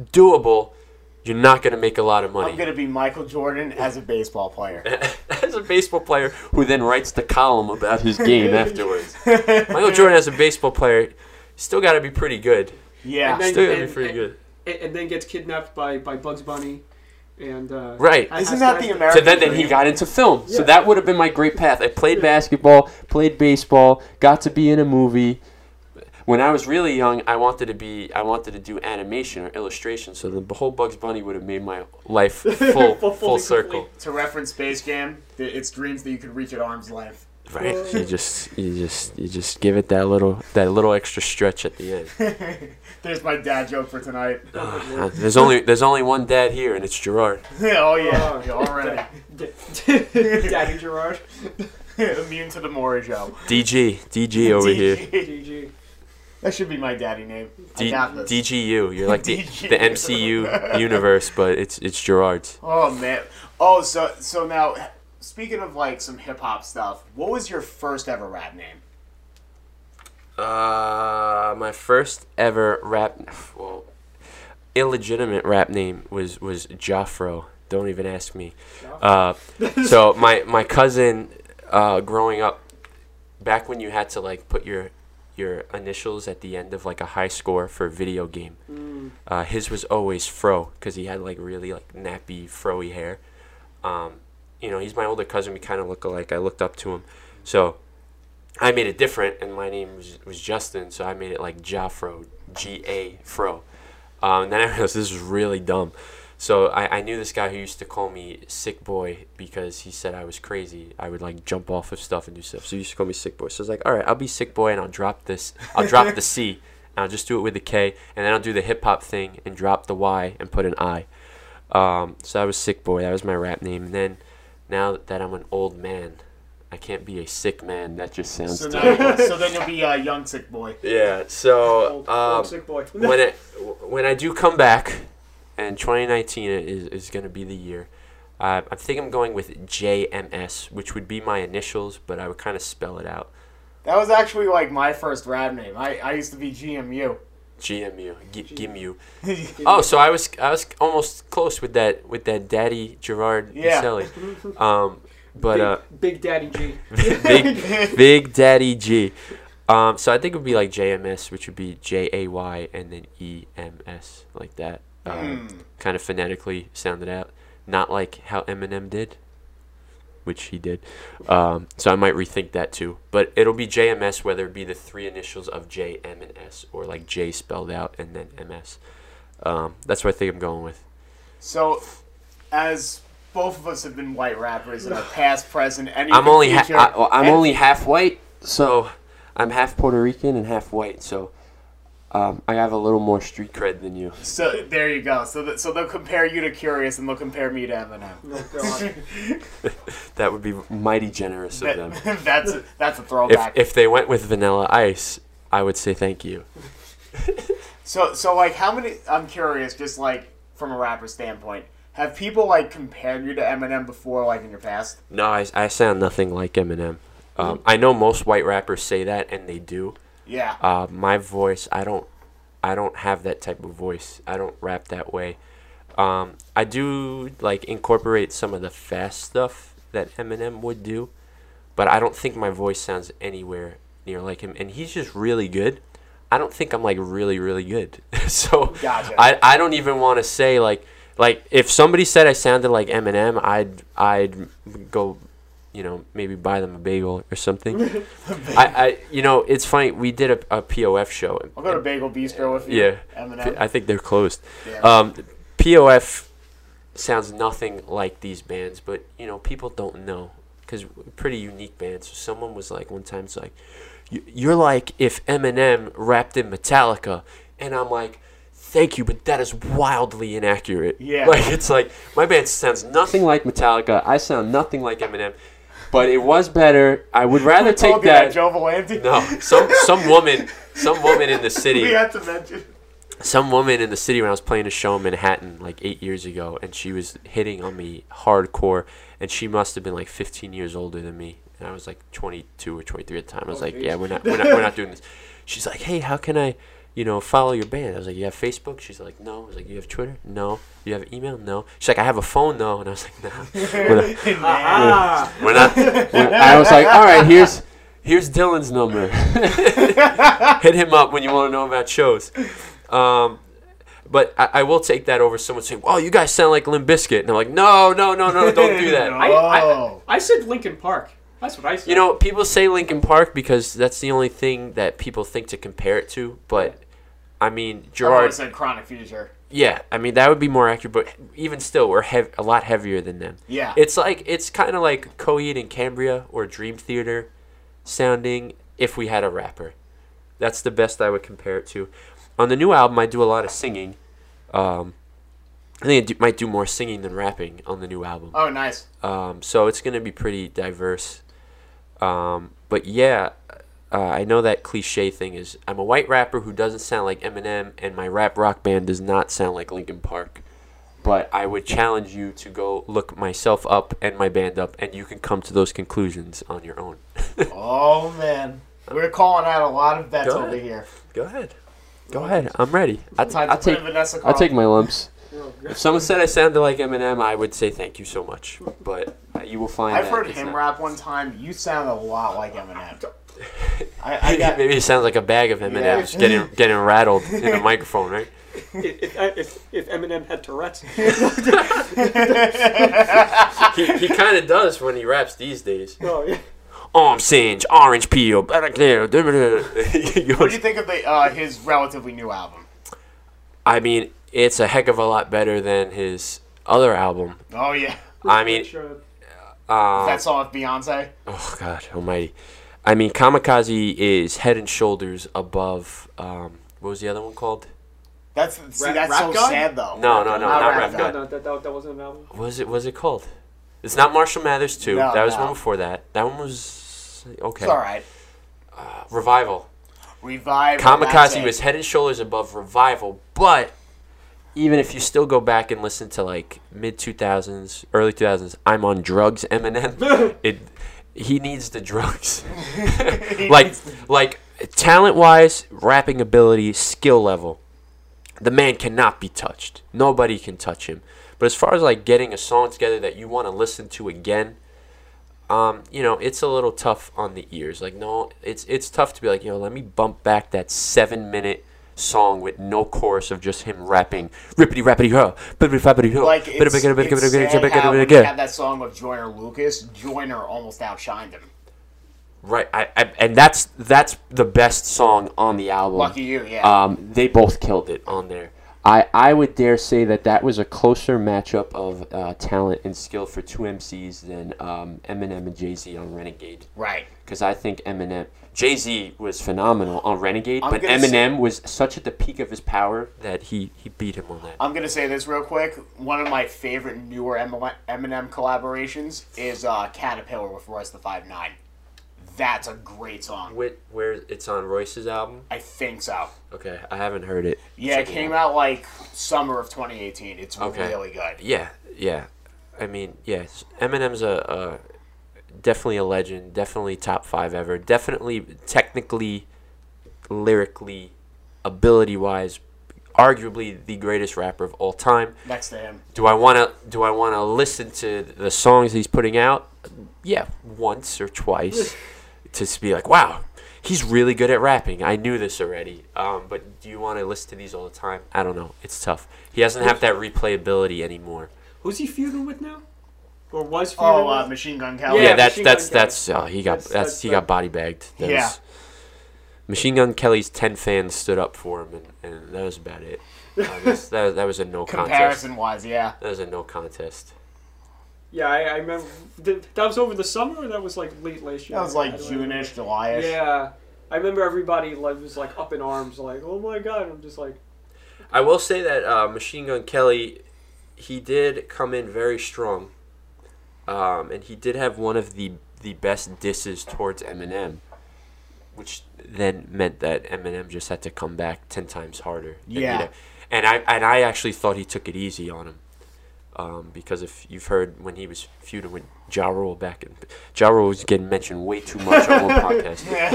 Doable. You're not going to make a lot of money. I'm going to be Michael Jordan as a baseball player. As a baseball player who then writes the column about his game afterwards. Michael Jordan as a baseball player, still got to be pretty good. Yeah. Still got to be pretty good. And then gets kidnapped by Bugs Bunny. And, right. Isn't that the American? So then he got into film. Yeah. So that would have been my great path. I played basketball, played baseball, got to be in a movie. When I was really young, I wanted to do animation or illustration. So the whole Bugs Bunny would have made my life full circle. To reference Space Jam, it's dreams that you could reach at arm's length. Right. You just give it that little extra stretch at the end. There's my dad joke for tonight. There's only one dad here, and it's Gerard. Oh yeah, already. Daddy Gerard, immune to the Maury Joe. DG over here. DG. That should be my daddy name. DGU. You're like the MCU universe, but it's Gerard's. Oh man. Oh, so now. Speaking of, like, some hip-hop stuff, what was your first ever rap name? My first ever illegitimate rap name was Jafro. Don't even ask me. So my cousin, growing up, back when you had to, like, put your initials at the end of, like, a high score for a video game, his was always Fro, because he had, like, really, like, nappy, fro-y hair. You know, he's my older cousin. We kind of look alike. I looked up to him. So I made it different, and my name was Justin, so I made it like Jafro, G-A-Fro. And then I realized this is really dumb. So I knew this guy who used to call me Sick Boy because he said I was crazy. I would, like, jump off of stuff and do stuff. So he used to call me Sick Boy. So I was like, all right, I'll be Sick Boy, and I'll drop this. I'll drop the C, and I'll just do it with the K, and then I'll do the hip-hop thing and drop the Y and put an I. So I was Sick Boy. That was my rap name. And then, now that I'm an old man, I can't be a sick man. That just sounds terrible. So then you'll be a young sick boy. Yeah. So old sick boy. when I do come back, and 2019 is going to be the year. I think I'm going with JMS, which would be my initials, but I would kind of spell it out. That was actually like my first rap name. I used to be GMU. GMU, Gimu. Oh, so I was almost close with that Daddy Gerard Maselli. But Big Daddy G. Big Daddy G. So I think it would be like JMS, which would be JAY and then EMS, like that. Kind of phonetically sounded out, not like how Eminem did, which he did. So I might rethink that too. But it'll be JMS, whether it be the three initials of J, M, and S, or like J spelled out and then MS. That's what I think I'm going with. So, as both of us have been white rappers in the past, present, and I'm only half white, so I'm half Puerto Rican and half white. So I have a little more street cred than you. So there you go. So they'll compare you to Curious, and they'll compare me to Eminem. That would be mighty generous of them. That's a throwback. If they went with Vanilla Ice, I would say thank you. So like, how many? I'm curious, just like from a rapper standpoint, have people like compared you to Eminem before, like in your past? No, I sound nothing like Eminem. I know most white rappers say that, and they do. Yeah. My voice, I don't have that type of voice. I don't rap that way. I do like incorporate some of the fast stuff that Eminem would do, but I don't think my voice sounds anywhere near like him. And he's just really good. I don't think I'm like really, really good. So gotcha. I don't even want to say like if somebody said I sounded like Eminem, I'd go, you know, maybe buy them a bagel or something. I you know, it's funny. We did a POF show. I'll go to Bagel Bistro with you. Yeah, Eminem. I think they're closed. Yeah. POF sounds nothing like these bands, but, you know, people don't know because pretty unique bands. So someone was like one time, it's like, you're like if Eminem rapped in Metallica. And I'm like, thank you, but that is wildly inaccurate. Yeah. Like, it's like, my band sounds nothing like Metallica. I sound nothing like Eminem. But it was better. I would rather take that. Joe Valenti. No, some woman in the city. We had to mention. Some woman in the city when I was playing a show in Manhattan like 8 years ago, and she was hitting on me hardcore, and she must have been like 15 years older than me, and I was like 22 or 23 at the time. I was yeah, we're not doing this. She's like, hey, how can I, you know, follow your band? I was like, you have Facebook? She's like, no. I was like, you have Twitter? No. You have email? No. She's like, I have a phone, though. And I was like, no. I was like, all right, here's Dylan's number. Hit him up when you want to know about shows. But I will take that over someone saying, oh, you guys sound like Limp Bizkit. And I'm like, no, don't do that. No. I said Linkin Park. That's what I said. You know, people say Linkin Park because that's the only thing that people think to compare it to. But, I mean, Gerard... I said Chronic Future. Yeah, I mean, that would be more accurate. But even still, we're a lot heavier than them. Yeah. It's like, it's kind of like Coheed and Cambria or Dream Theater sounding if we had a rapper. That's the best I would compare it to. On the new album, I do a lot of singing. I think might do more singing than rapping on the new album. Oh, nice. So it's going to be pretty diverse. But yeah, I know that cliche thing is I'm a white rapper who doesn't sound like Eminem, and my rap rock band does not sound like Linkin Park. But I would challenge you to go look myself up and my band up, and you can come to those conclusions on your own. Oh, man. We're calling out a lot of bets over here. Go ahead. I'm ready. I'll take my lumps. If someone said I sounded like Eminem, I would say thank you so much. But you will find I've heard him rap one time. You sound a lot like Eminem. Maybe it sounds like a bag of Eminem just getting rattled in the microphone, right? If Eminem had Tourette's. he kind of does when he raps these days. Oh, yeah. Orange, orange peel. What do you think of his relatively new album? I mean... It's a heck of a lot better than his other album. Oh, yeah. I mean... that song with Beyonce? Oh, God almighty. I mean, Kamikaze is head and shoulders above... what was the other one called? That's so sad, though. No, not Rap Gun. No, that wasn't an album. What was it called? It's not Marshall Mathers 2. No, that was one before that. That one was... Okay. It's all right. Revival. Kamikaze was head and shoulders above Revival, but... Even if you still go back and listen to like mid-2000s, early 2000s, I'm on drugs, Eminem. He needs the drugs. like talent-wise, rapping ability, skill level, the man cannot be touched. Nobody can touch him. But as far as like getting a song together that you want to listen to again, you know, it's a little tough on the ears. Like no, it's tough to be like, you know, let me bump back that 7-minute. Song with no chorus of just him rapping rippity rappity ho, bippity ho. Like it's sad how when you have that song with Joyner Lucas, Joyner almost outshined him. Right, and that's the best song on the album. Lucky you, yeah. They both killed it on there. I would dare say that was a closer matchup of talent and skill for two MCs than Eminem and Jay-Z on Renegade. Right. because I think Eminem, Jay-Z was phenomenal on Renegade, but Eminem was such at the peak of his power that he beat him on that. I'm going to say this real quick. One of my favorite newer Eminem collaborations is Caterpillar with Royce the 5'9". That's a great song. Where it's on Royce's album? I think so. Okay, I haven't heard it. Yeah, it came out like summer of 2018. It's really good. Yeah, yeah. I mean, yes, Eminem's definitely a legend, definitely top five ever, definitely technically, lyrically, ability-wise, arguably the greatest rapper of all time. Next to him. Do I wanna listen to the songs he's putting out? Yeah, once or twice, to be like, wow, he's really good at rapping. I knew this already. But do you want to listen to these all the time? I don't know. It's tough. He doesn't have that replayability anymore. Who's he feuding with now? Or was feuding with? Oh, Machine Gun Kelly. Yeah, he got body bagged. Machine Gun Kelly's 10 fans stood up for him, and that was about it. That was a no contest. Comparison-wise, yeah. That was a no contest. Yeah, I remember. That was over the summer, or that was like late year? That was like June-ish, July-ish. Yeah. I remember everybody was like up in arms, like, oh my God. I'm just like... I will say that Machine Gun Kelly... He did come in very strong, and he did have one of the best disses towards Eminem, which then meant that Eminem just had to come back 10 times harder. Yeah, and I actually thought he took it easy on him, because if you've heard when he was feuding with Ja Rule back in, Ja Rule was getting mentioned way too much on one podcast. Yeah.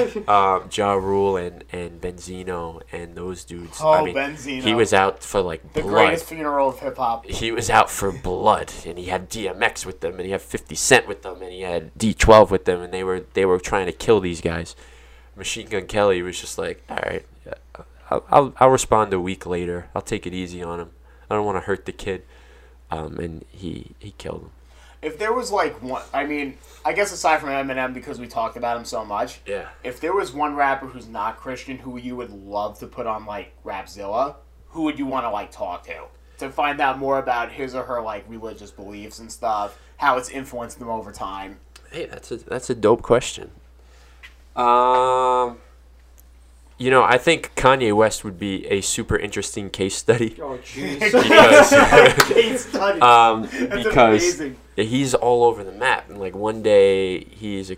Ja Rule and Benzino and those dudes. Oh, I mean, Benzino. He was out for like the blood. The greatest funeral of hip hop. He was out for blood, and he had DMX with them, and he had 50 Cent with them, and he had D12 with them, and they were trying to kill these guys. Machine Gun Kelly was just like, all right, I'll respond a week later. I'll take it easy on him. I don't want to hurt the kid, and he killed him. If there was like one, I mean, I guess aside from Eminem because we talked about him so much. Yeah. If there was one rapper who's not Christian who you would love to put on like Rapzilla, who would you want to like talk to find out more about his or her like religious beliefs and stuff, how it's influenced them over time? Hey, that's a dope question. You know, I think Kanye West would be a super interesting case study. Oh, jeez. Because, case study. That's because amazing. He's all over the map. And, like, one day he's a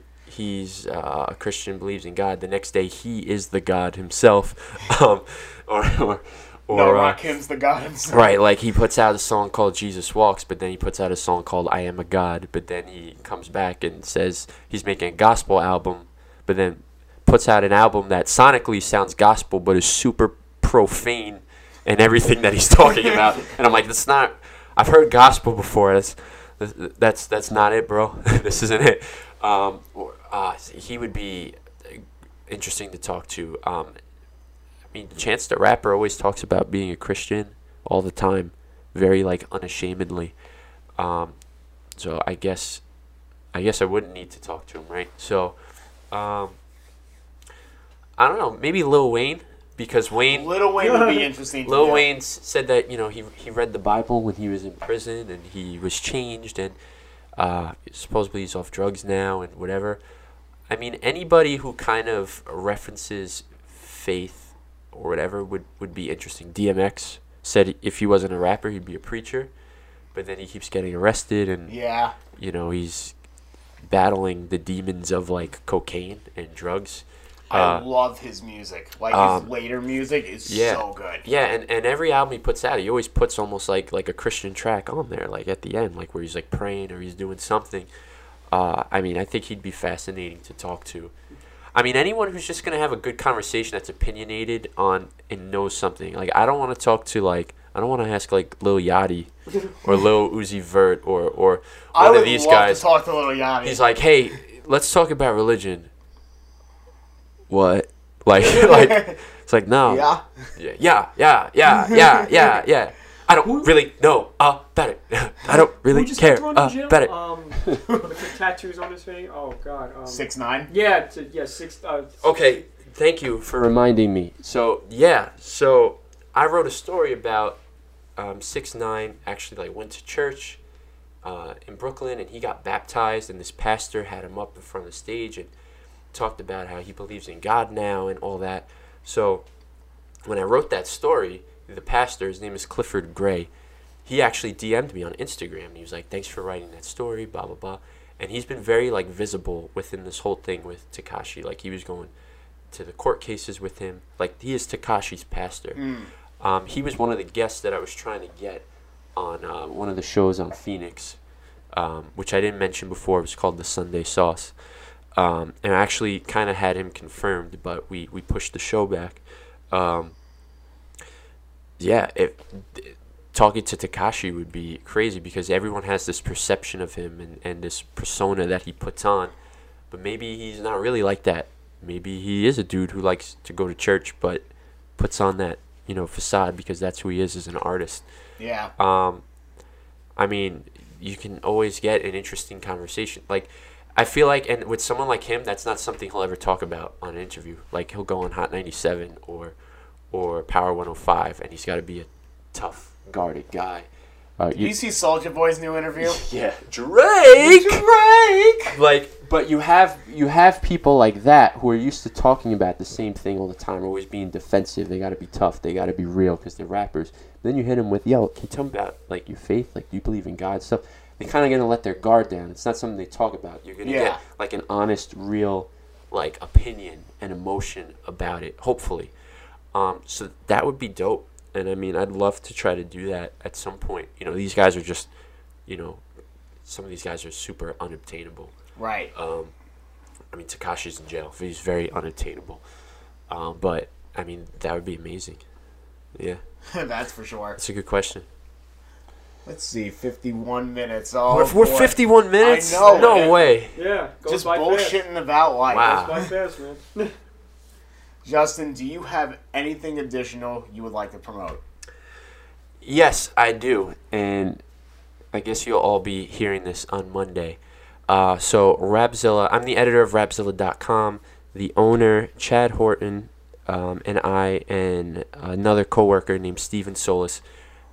Christian, believes in God. The next day he is the God himself. Rakim's the God himself. Right, like he puts out a song called Jesus Walks, but then he puts out a song called I Am a God. But then he comes back and says he's making a gospel album, but then puts out an album that sonically sounds gospel but is super profane and everything that he's talking about. And I'm like, that's not... I've heard gospel before. That's not it, bro. This isn't it. He would be interesting to talk to. I mean, Chance the Rapper always talks about being a Christian all the time, very, like, unashamedly. So I guess I wouldn't need to talk to him, right? So... I don't know. Maybe Lil Wayne, because Lil Wayne would be interesting. Lil Wayne said that he read the Bible when he was in prison and he was changed, and supposedly he's off drugs now and whatever. I mean, anybody who kind of references faith or whatever would be interesting. DMX said if he wasn't a rapper, he'd be a preacher, but then he keeps getting arrested and he's battling the demons of like cocaine and drugs. I love his music. Like, his later music is so good. Yeah, and every album he puts out, he always puts almost like a Christian track on there, like at the end, like where he's like praying or he's doing something. I mean, I think he'd be fascinating to talk to. I mean, anyone who's just going to have a good conversation that's opinionated on and knows something. Like, I don't want to talk to like... I don't want to ask like Lil Yachty or Lil Uzi Vert or one of these guys. I would love to talk to Lil Yachty. He's like, hey, let's talk about religion. What? Like it's like, no. Yeah. I don't really know about it. I don't really care about it. The tattoos on his face. Oh God. 6'9". Yeah. Six. Okay. Thank you for reminding me. So yeah. So I wrote a story about 6'9". Actually, like went to church in Brooklyn, and he got baptized, and this pastor had him up in front of the stage and talked about how he believes in God now and all that. So when I wrote that story, the pastor, his name is Clifford Gray, he actually DM'd me on Instagram. He was like, thanks for writing that story, blah, blah, blah. And he's been very, like, visible within this whole thing with Takashi. Like, he was going to the court cases with him. Like, he is Takashi's pastor. Mm. He was one of the guests that I was trying to get on one of the shows on Phoenix, which I didn't mention before. It was called The Sunday Sauce. And I actually kind of had him confirmed, but we pushed the show back. Yeah, talking to Takashi would be crazy because everyone has this perception of him and this persona that he puts on, but maybe he's not really like that. Maybe he is a dude who likes to go to church but puts on that, you know, facade because that's who he is as an artist. Yeah. I mean, you can always get an interesting conversation. Like, I feel like, and with someone like him, that's not something he'll ever talk about on an interview. Like, he'll go on Hot 97 or Power 105, and he's got to be a tough guarded guy. You see Soulja Boy's new interview? Yeah, Drake. Like, but you have people like that who are used to talking about the same thing all the time, always being defensive. They got to be tough. They got to be real because they're rappers. Then you hit them with, yo, can you tell me about like your faith? Like, do you believe in God? Stuff. They kind of gonna let their guard down. It's not something they talk about. You're gonna get like an honest, real, like opinion and emotion about it. Hopefully, so that would be dope. And, I mean, I'd love to try to do that at some point. You know, these guys are just, you know, some of these guys are super unobtainable. Right. I mean, Takashi's in jail. He's very unobtainable. But, I mean, that would be amazing. Yeah. That's for sure. That's a good question. Let's see, 51 minutes. Oh, we're 51 minutes? I know. No way. Yeah. Just bullshitting about life. Wow. Goes by fast, man. Justin, do you have anything additional you would like to promote? Yes, I do. And I guess you'll all be hearing this on Monday. So Rapzilla, I'm the editor of Rapzilla.com. The owner, Chad Horton, and I and another coworker named Steven Solis,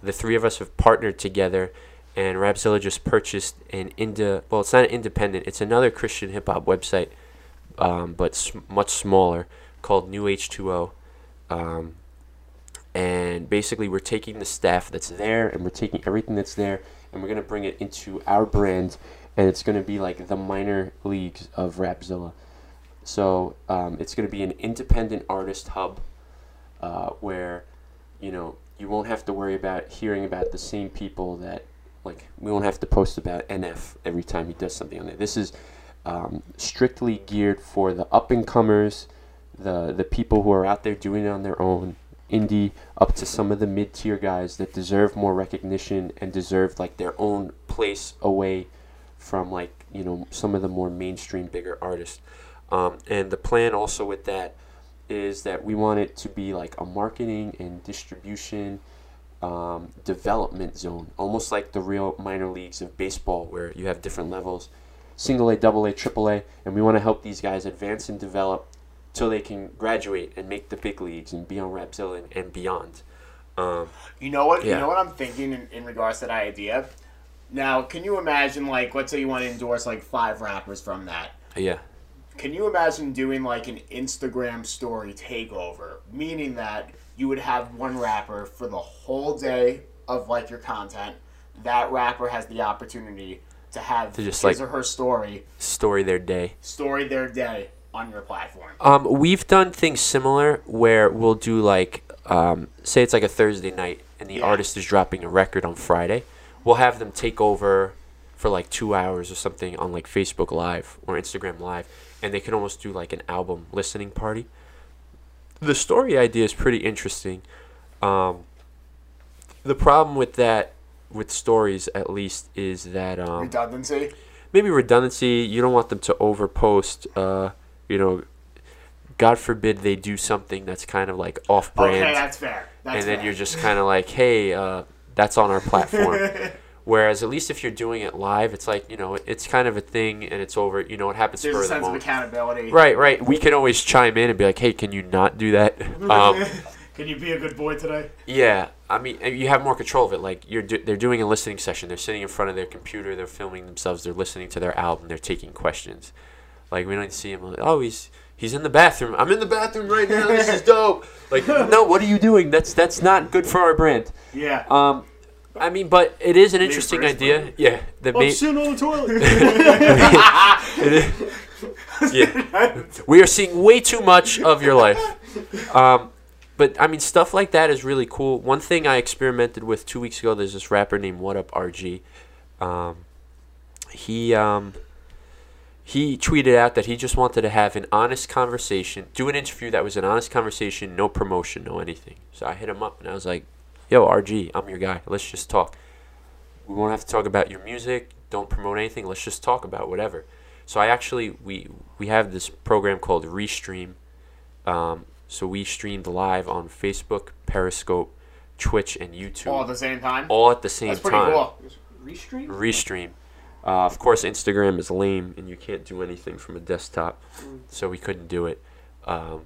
the three of us have partnered together. And Rapzilla just purchased well, it's not an independent. It's another Christian hip-hop website, but much smaller, called New H2O, and basically we're taking the staff that's there and we're taking everything that's there and we're going to bring it into our brand, and it's going to be like the minor leagues of Rapzilla. So it's going to be an independent artist hub where, you know, you won't have to worry about hearing about the same people that, like, we won't have to post about NF every time he does something on there. This is strictly geared for the up-and-comers, the people who are out there doing it on their own, indie, up to some of the mid-tier guys that deserve more recognition and deserve, like, their own place away from, like, you know, some of the more mainstream, bigger artists. And the plan also with that is that we want it to be, like, a marketing and distribution development zone, almost like the real minor leagues of baseball where you have different levels, single A, double A, triple A, and we want to help these guys advance and develop till they can graduate and make the big leagues and be on Rapzilla and beyond. You know what? Yeah. You know what I'm thinking in regards to that idea? Now, can you imagine, like, let's say you want to endorse, like, 5 rappers from that. Yeah. Can you imagine doing, like, an Instagram story takeover, meaning that you would have one rapper for the whole day of, like, your content. That rapper has the opportunity to have his or her story. Story their day. On your platform. We've done things similar where we'll do, like, say it's like a Thursday night and the artist is dropping a record on Friday. We'll have them take over for like 2 hours or something on, like, Facebook Live or Instagram Live, and they can almost do like an album listening party. The story idea is pretty interesting. The problem with that, with stories at least, is that redundancy. You don't want them to overpost. You know, God forbid they do something that's kind of, like, off-brand. Okay, that's fair. You're just kind of like, hey, that's on our platform. Whereas at least if you're doing it live, it's like, you know, it's kind of a thing and it's over. You know, it happens for the moment. There's a sense of accountability. Right. We can always chime in and be like, hey, can you not do that? Can you be a good boy today? Yeah. I mean, you have more control of it. Like, they're doing a listening session. They're sitting in front of their computer. They're filming themselves. They're listening to their album. They're taking questions. Like, we don't see him. Like, oh, he's in the bathroom. I'm in the bathroom right now. This is dope. Like, no, what are you doing? That's not good for our brand. Yeah. I mean, but it is an interesting idea. Brand. Yeah. I'm sitting on the toilet. Yeah. We are seeing way too much of your life. But, I mean, stuff like that is really cool. One thing I experimented with 2 weeks ago, there's this rapper named What Up RG. He tweeted out that he just wanted to have an honest conversation, do an interview that was an honest conversation, no promotion, no anything. So I hit him up, and I was like, yo, RG, I'm your guy. Let's just talk. We won't have to talk about your music. Don't promote anything. Let's just talk about whatever. So I actually, we have this program called Restream. So we streamed live on Facebook, Periscope, Twitch, and YouTube. All at the same time? All at the same time. That's pretty cool. Restream? Restream. Of course, Instagram is lame, and you can't do anything from a desktop, so we couldn't do it. But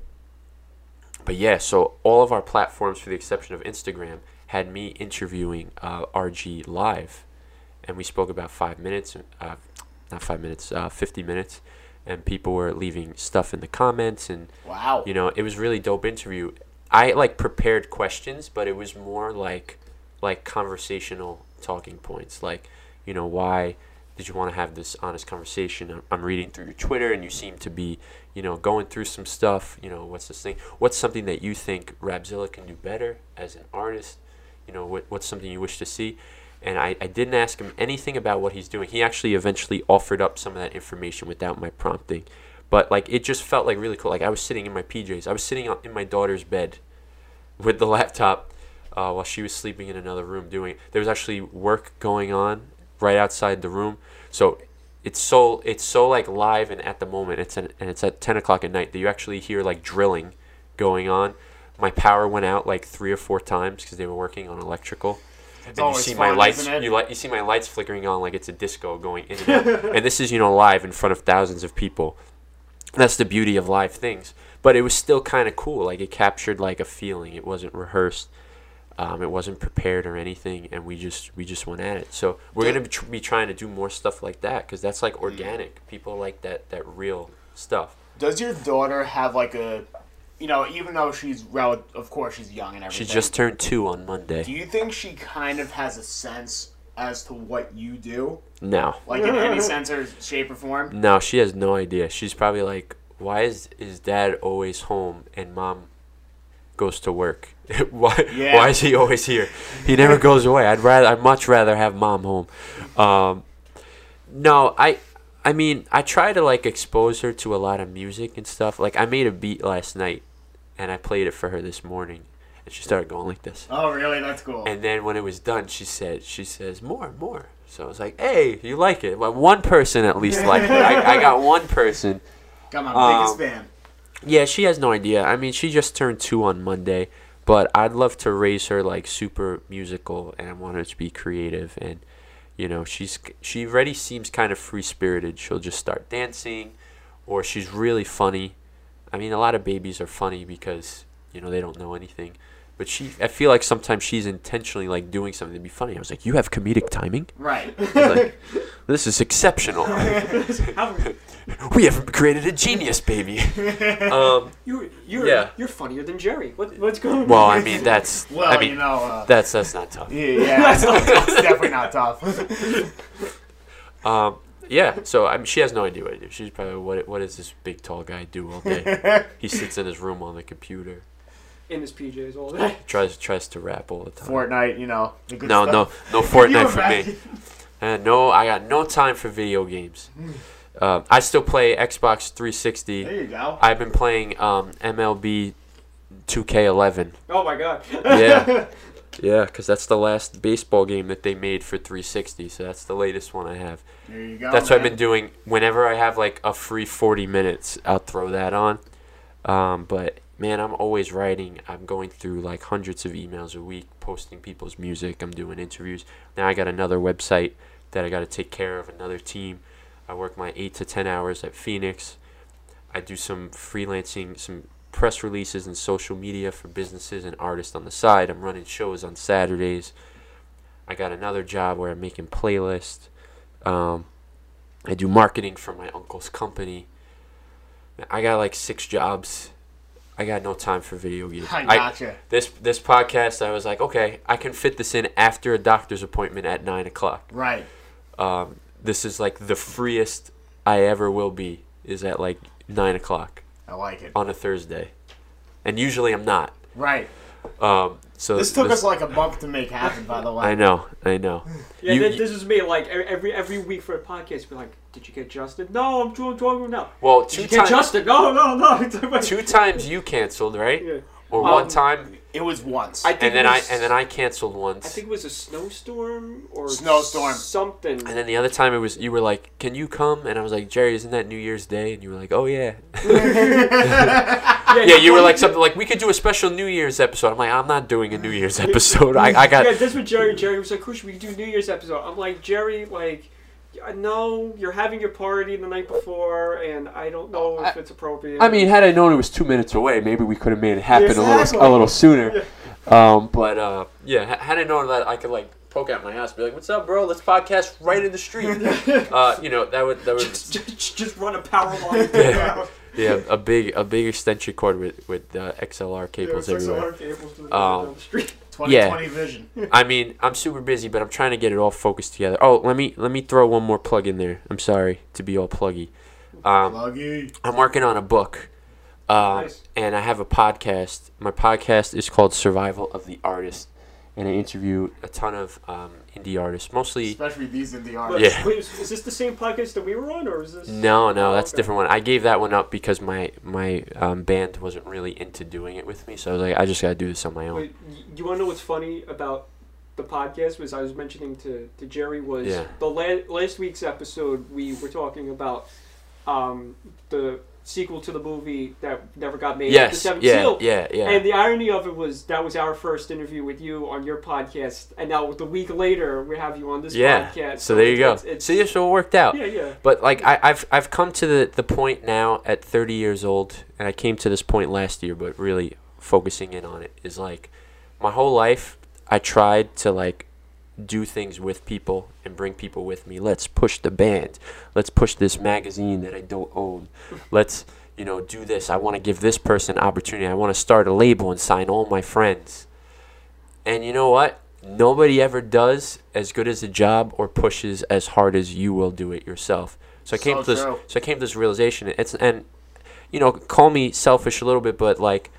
yeah, so all of our platforms, for the exception of Instagram, had me interviewing RG live, and we spoke about 50 minutes, and people were leaving stuff in the comments, and wow, you know, it was a really dope interview. I like prepared questions, but it was more like conversational talking points, like, you know, why did you want to have this honest conversation? I'm reading through your Twitter, and you seem to be, you know, going through some stuff. You know, what's this thing? What's something that you think Rapzilla can do better as an artist? You know, what's something you wish to see? And I didn't ask him anything about what he's doing. He actually eventually offered up some of that information without my prompting. But, like, it just felt, like, really cool. Like, I was sitting in my PJs. I was sitting in my daughter's bed with the laptop while she was sleeping in another room doing it. There was actually work going on right outside the room. So it's so like, live and at the moment. It's at 10 o'clock at night that you actually hear, like, drilling going on. My power went out, like, 3 or 4 times because they were working on electrical. And you see my lights, you see my lights flickering on like it's a disco going in and out. And this is, you know, live in front of thousands of people. That's the beauty of live things. But it was still kind of cool. Like, it captured, like, a feeling. It wasn't rehearsed. It wasn't prepared or anything. And we just went at it. So we're going to be trying to do more stuff like that because that's, like, organic. People like that real stuff. Does your daughter have, like, a... You know, even though of course, she's young and everything. She just turned 2 on Monday. Do you think she kind of has a sense as to what you do? No. Like, in any sense or shape or form? No, she has no idea. She's probably like, why is Dad always home and Mom goes to work? Why is he always here? He never goes away. I'd much rather have Mom home. No, I mean, I try to, like, expose her to a lot of music and stuff. Like, I made a beat last night. And I played it for her this morning, and she started going like this. Oh, really? That's cool. And then when it was done, she says, more. So I was like, hey, you like it? Well, one person at least liked it. I got one person. Got my biggest fan. Yeah, she has no idea. I mean, she just turned 2 on Monday, but I'd love to raise her, like, super musical, and I want her to be creative. And, you know, she already seems kind of free-spirited. She'll just start dancing, or she's really funny. I mean, a lot of babies are funny because, you know, they don't know anything. But I feel like sometimes she's intentionally, like, doing something to be funny. I was like, you have comedic timing? Right. Like, this is exceptional. We have created a genius, baby. You're funnier than Jerry. What's going on? Well, I mean, that's... Well, I mean, you know... That's not tough. Yeah, that's definitely not tough. Yeah, so I mean, she has no idea what I do. She's probably, what does this big, tall guy do all day? He sits in his room on the computer. In his PJs all day. Tries to rap all the time. Fortnite, you know. No Fortnite for me. No, I got no time for video games. I still play Xbox 360. There you go. I've been playing MLB 2K11. Oh, my God. Yeah. Yeah, because that's the last baseball game that they made for 360, so that's the latest one I have. There you go. That's what I've been doing. Whenever I have, like, a free 40 minutes, I'll throw that on. But, man, I'm always writing. I'm going through, like, hundreds of emails a week, posting people's music. I'm doing interviews. Now I got another website that I got to take care of, another team. I work my 8 to 10 hours at Phoenix. I do some freelancing, some press releases and social media for businesses and artists on the side. I'm running shows on Saturdays. I got another job where I'm making playlists. I do marketing for my uncle's company. I got like 6 jobs. I got no time for video games. I gotcha. This podcast, I was like, okay, I can fit this in after a doctor's appointment at 9 o'clock. Right. This is like the freest I ever will be is at like 9 o'clock. I like it. On a Thursday. And usually I'm not. Right. So this took us like a month to make happen, by the way. I know. Yeah, this is me. Like every week for a podcast, be like, "Did you get Justin? No, I'm doing now." Well, did you get Justin? No. 2 times you canceled, right? Yeah. Or one time. It was once. I canceled once. I think it was a snowstorm something. And then the other time it was you were like, "Can you come?" And I was like, "Jerry, isn't that New Year's Day?" And you were like, "Oh yeah." Yeah, you were like something like, we could do a special New Year's episode. I'm like, I'm not doing a New Year's episode. I got... Yeah, that's what Jerry was like, who should we do a New Year's episode? I'm like, Jerry, like, no, you're having your party the night before, and I don't know if it's appropriate. I mean, had I known it was 2 minutes away, maybe we could have made it happen a little sooner. Yeah. But had I known that I could, like, poke out my house and be like, what's up, bro? Let's podcast right in the street. That would... Just run a power line. Yeah. Yeah, a big extension cord with XLR cables everywhere. XLR cables down the street. 2020 vision. I mean, I'm super busy, but I'm trying to get it all focused together. Oh, let me throw one more plug in there. I'm sorry to be all pluggy. I'm working on a book, nice. And I have a podcast. My podcast is called Survival of the Artist. And I interview a ton of indie artists, mostly... Especially these indie artists. Yeah. Wait, is this the same podcast that we were on, or is this... No, that's a different one. I gave that one up because my band wasn't really into doing it with me, so I was like, I just got to do this on my own. Wait, you want to know what's funny about the podcast was I was mentioning to Jerry was... Yeah. The last week's episode, we were talking about the... sequel to the movie that never got made. Yes, the Seventh Seal. Yeah. And the irony of it was that was our first interview with you on your podcast, and now with a week later we have you on this podcast. So there you go. It worked out. Yeah. But like I've come to the point now at 30 years old, and I came to this point last year, but really focusing in on it is like my whole life I tried to like do things with people and bring people with me. Let's push the band. Let's push this magazine that I don't own. Let's, do this. I want to give this person an opportunity. I want to start a label and sign all my friends. And you know what? Nobody ever does as good as a job or pushes as hard as you will do it yourself. So I came to this realization. It's call me selfish a little bit, but like,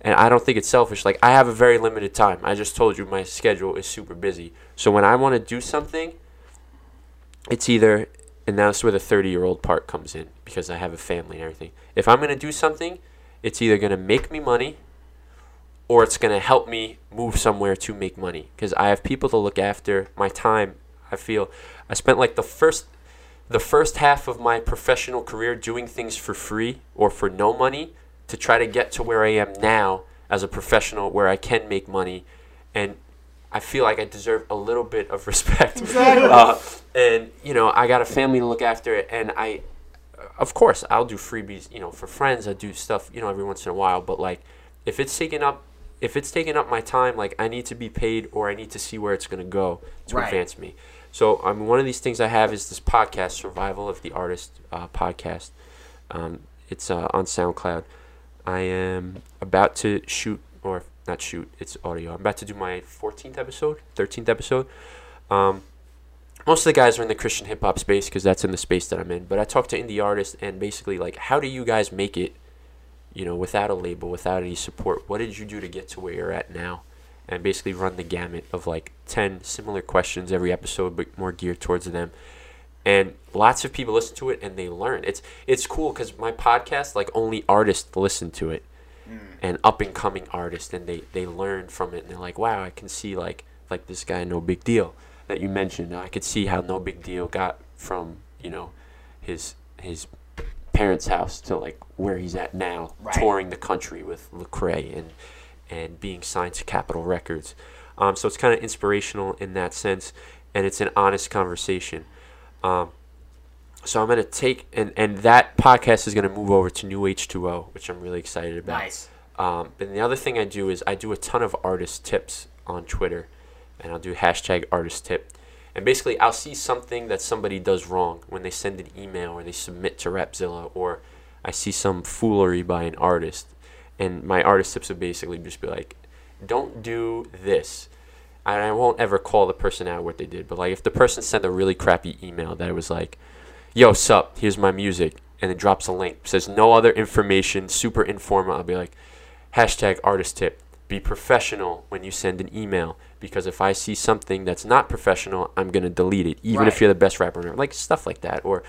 and I don't think it's selfish. Like, I have a very limited time. I just told you my schedule is super busy. So when I want to do something, it's either, and that's where the 30-year-old part comes in because I have a family and everything. If I'm going to do something, it's either going to make me money or it's going to help me move somewhere to make money because I have people to look after. My time, I feel, I spent like the first half of my professional career doing things for free or for no money to try to get to where I am now as a professional where I can make money. And I feel like I deserve a little bit of respect. Exactly. And I got a family to look after. And I, of course, I'll do freebies, for friends. I do stuff, every once in a while. But, like, if it's taking up my time, like, I need to be paid or I need to see where it's going to go to advance me. So, I mean, one of these things I have is this podcast, Survival of the Artist podcast. It's on SoundCloud. I am about to it's audio. I'm about to do my 13th episode. Most of the guys are in the Christian hip-hop space because that's in the space that I'm in. But I talk to indie artists and basically, like, how do you guys make it, without a label, without any support? What did you do to get to where you're at now? And basically run the gamut of, like, 10 similar questions every episode, but more geared towards them. And lots of people listen to it and they learn. It's cool because my podcast, like, only artists listen to it, and up and coming artists, and they learn from it and they're like, wow, I can see like this guy No Big Deal that you mentioned. I could see how No Big Deal got from his parents' house to like where he's at now, touring the country with Lecrae and being signed to Capitol Records. So it's kind of inspirational in that sense, and it's an honest conversation. So I'm going to take, and that podcast is going to move over to New H2O, which I'm really excited about. Nice. And the other thing I do is I do a ton of artist tips on Twitter, and I'll do #artist tip. And basically I'll see something that somebody does wrong when they send an email or they submit to Rapzilla, or I see some foolery by an artist, and my artist tips would basically just be like, don't do this. And I won't ever call the person out what they did, but like if the person sent a really crappy email that was like, yo, sup, here's my music, and it drops a link, says no other information, super informal, I'll be like, hashtag artist tip, be professional when you send an email, because if I see something that's not professional, I'm going to delete it, even if you're the best rapper ever. Like stuff like that. Or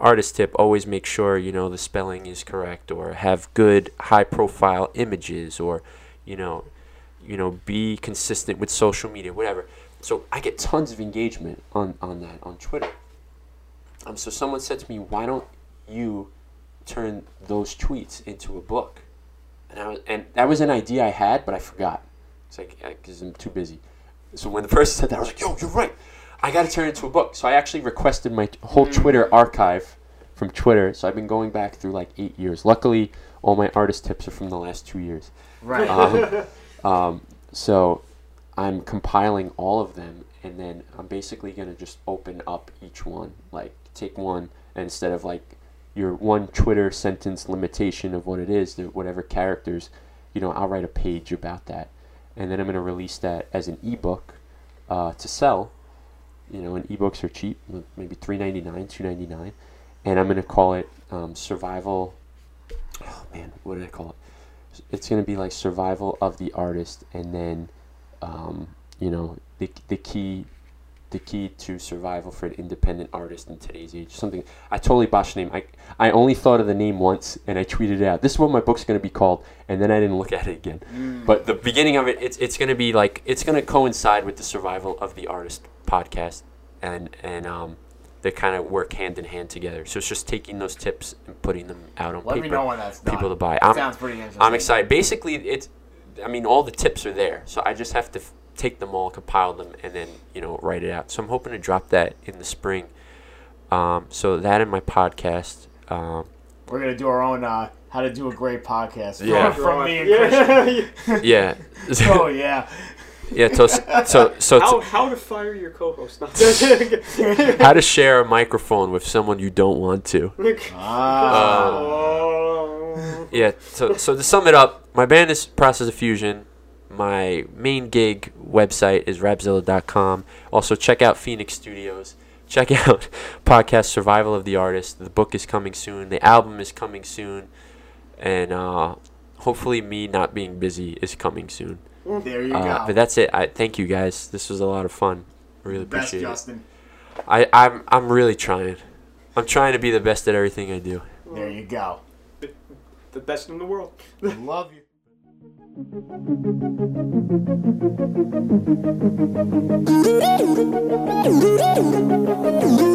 artist tip, always make sure, you know, the spelling is correct, or have good high profile images, or, you know, be consistent with social media, whatever. So I get tons of engagement on that, on Twitter. So someone said to me, why don't you turn those tweets into a book? And that was an idea I had, but I forgot. It's like, because I'm too busy. So when the person said that, I was like, yo, you're right. I got to turn it into a book. So I actually requested my whole Twitter archive from Twitter. So I've been going back through like 8 years. Luckily, all my artist tips are from the last 2 years. Right. So I'm compiling all of them, and then I'm basically going to just open up each one. Like, take one, and instead of like your one Twitter sentence limitation of what it is, whatever characters, you know, I'll write a page about that. And then I'm going to release that as an ebook to sell. You know, and ebooks are cheap, maybe $3.99, $2.99. And I'm going to call it Survival. Oh, man, what did I call it? It's going to be like Survival of the Artist. And then, you know, the key to survival for an independent artist in today's age. Something I totally botched the name. I only thought of the name once, and I tweeted it out. This is what my book's going to be called, and then I didn't look at it again. But the beginning of it, it's going to be like, it's going to coincide with the Survival of the Artist podcast, and they kind of work hand in hand together. So it's just taking those tips and putting them out on paper. Let me know when that's done. People to buy. That sounds pretty interesting. I'm excited. Basically, all the tips are there, so I just have to take them all, compile them, and then, you know, write it out. So I'm hoping to drop that in the spring. So that and my podcast. We're going to do our own how to do a great podcast. Yeah. From me and Christian. Yeah. Oh, yeah. Yeah. So how to fire your co-host. How to share a microphone with someone you don't want to. Yeah. So to sum it up, my band is Process of Fusion. My main gig website is rapzilla.com. Also, check out Phoenix Studios. Check out podcast Survival of the Artist. The book is coming soon. The album is coming soon. And hopefully me not being busy is coming soon. There you go. But that's it. Thank you, guys. This was a lot of fun. I really appreciate it. Best, Justin. I'm really trying. I'm trying to be the best at everything I do. There you go. The best in the world. Love you.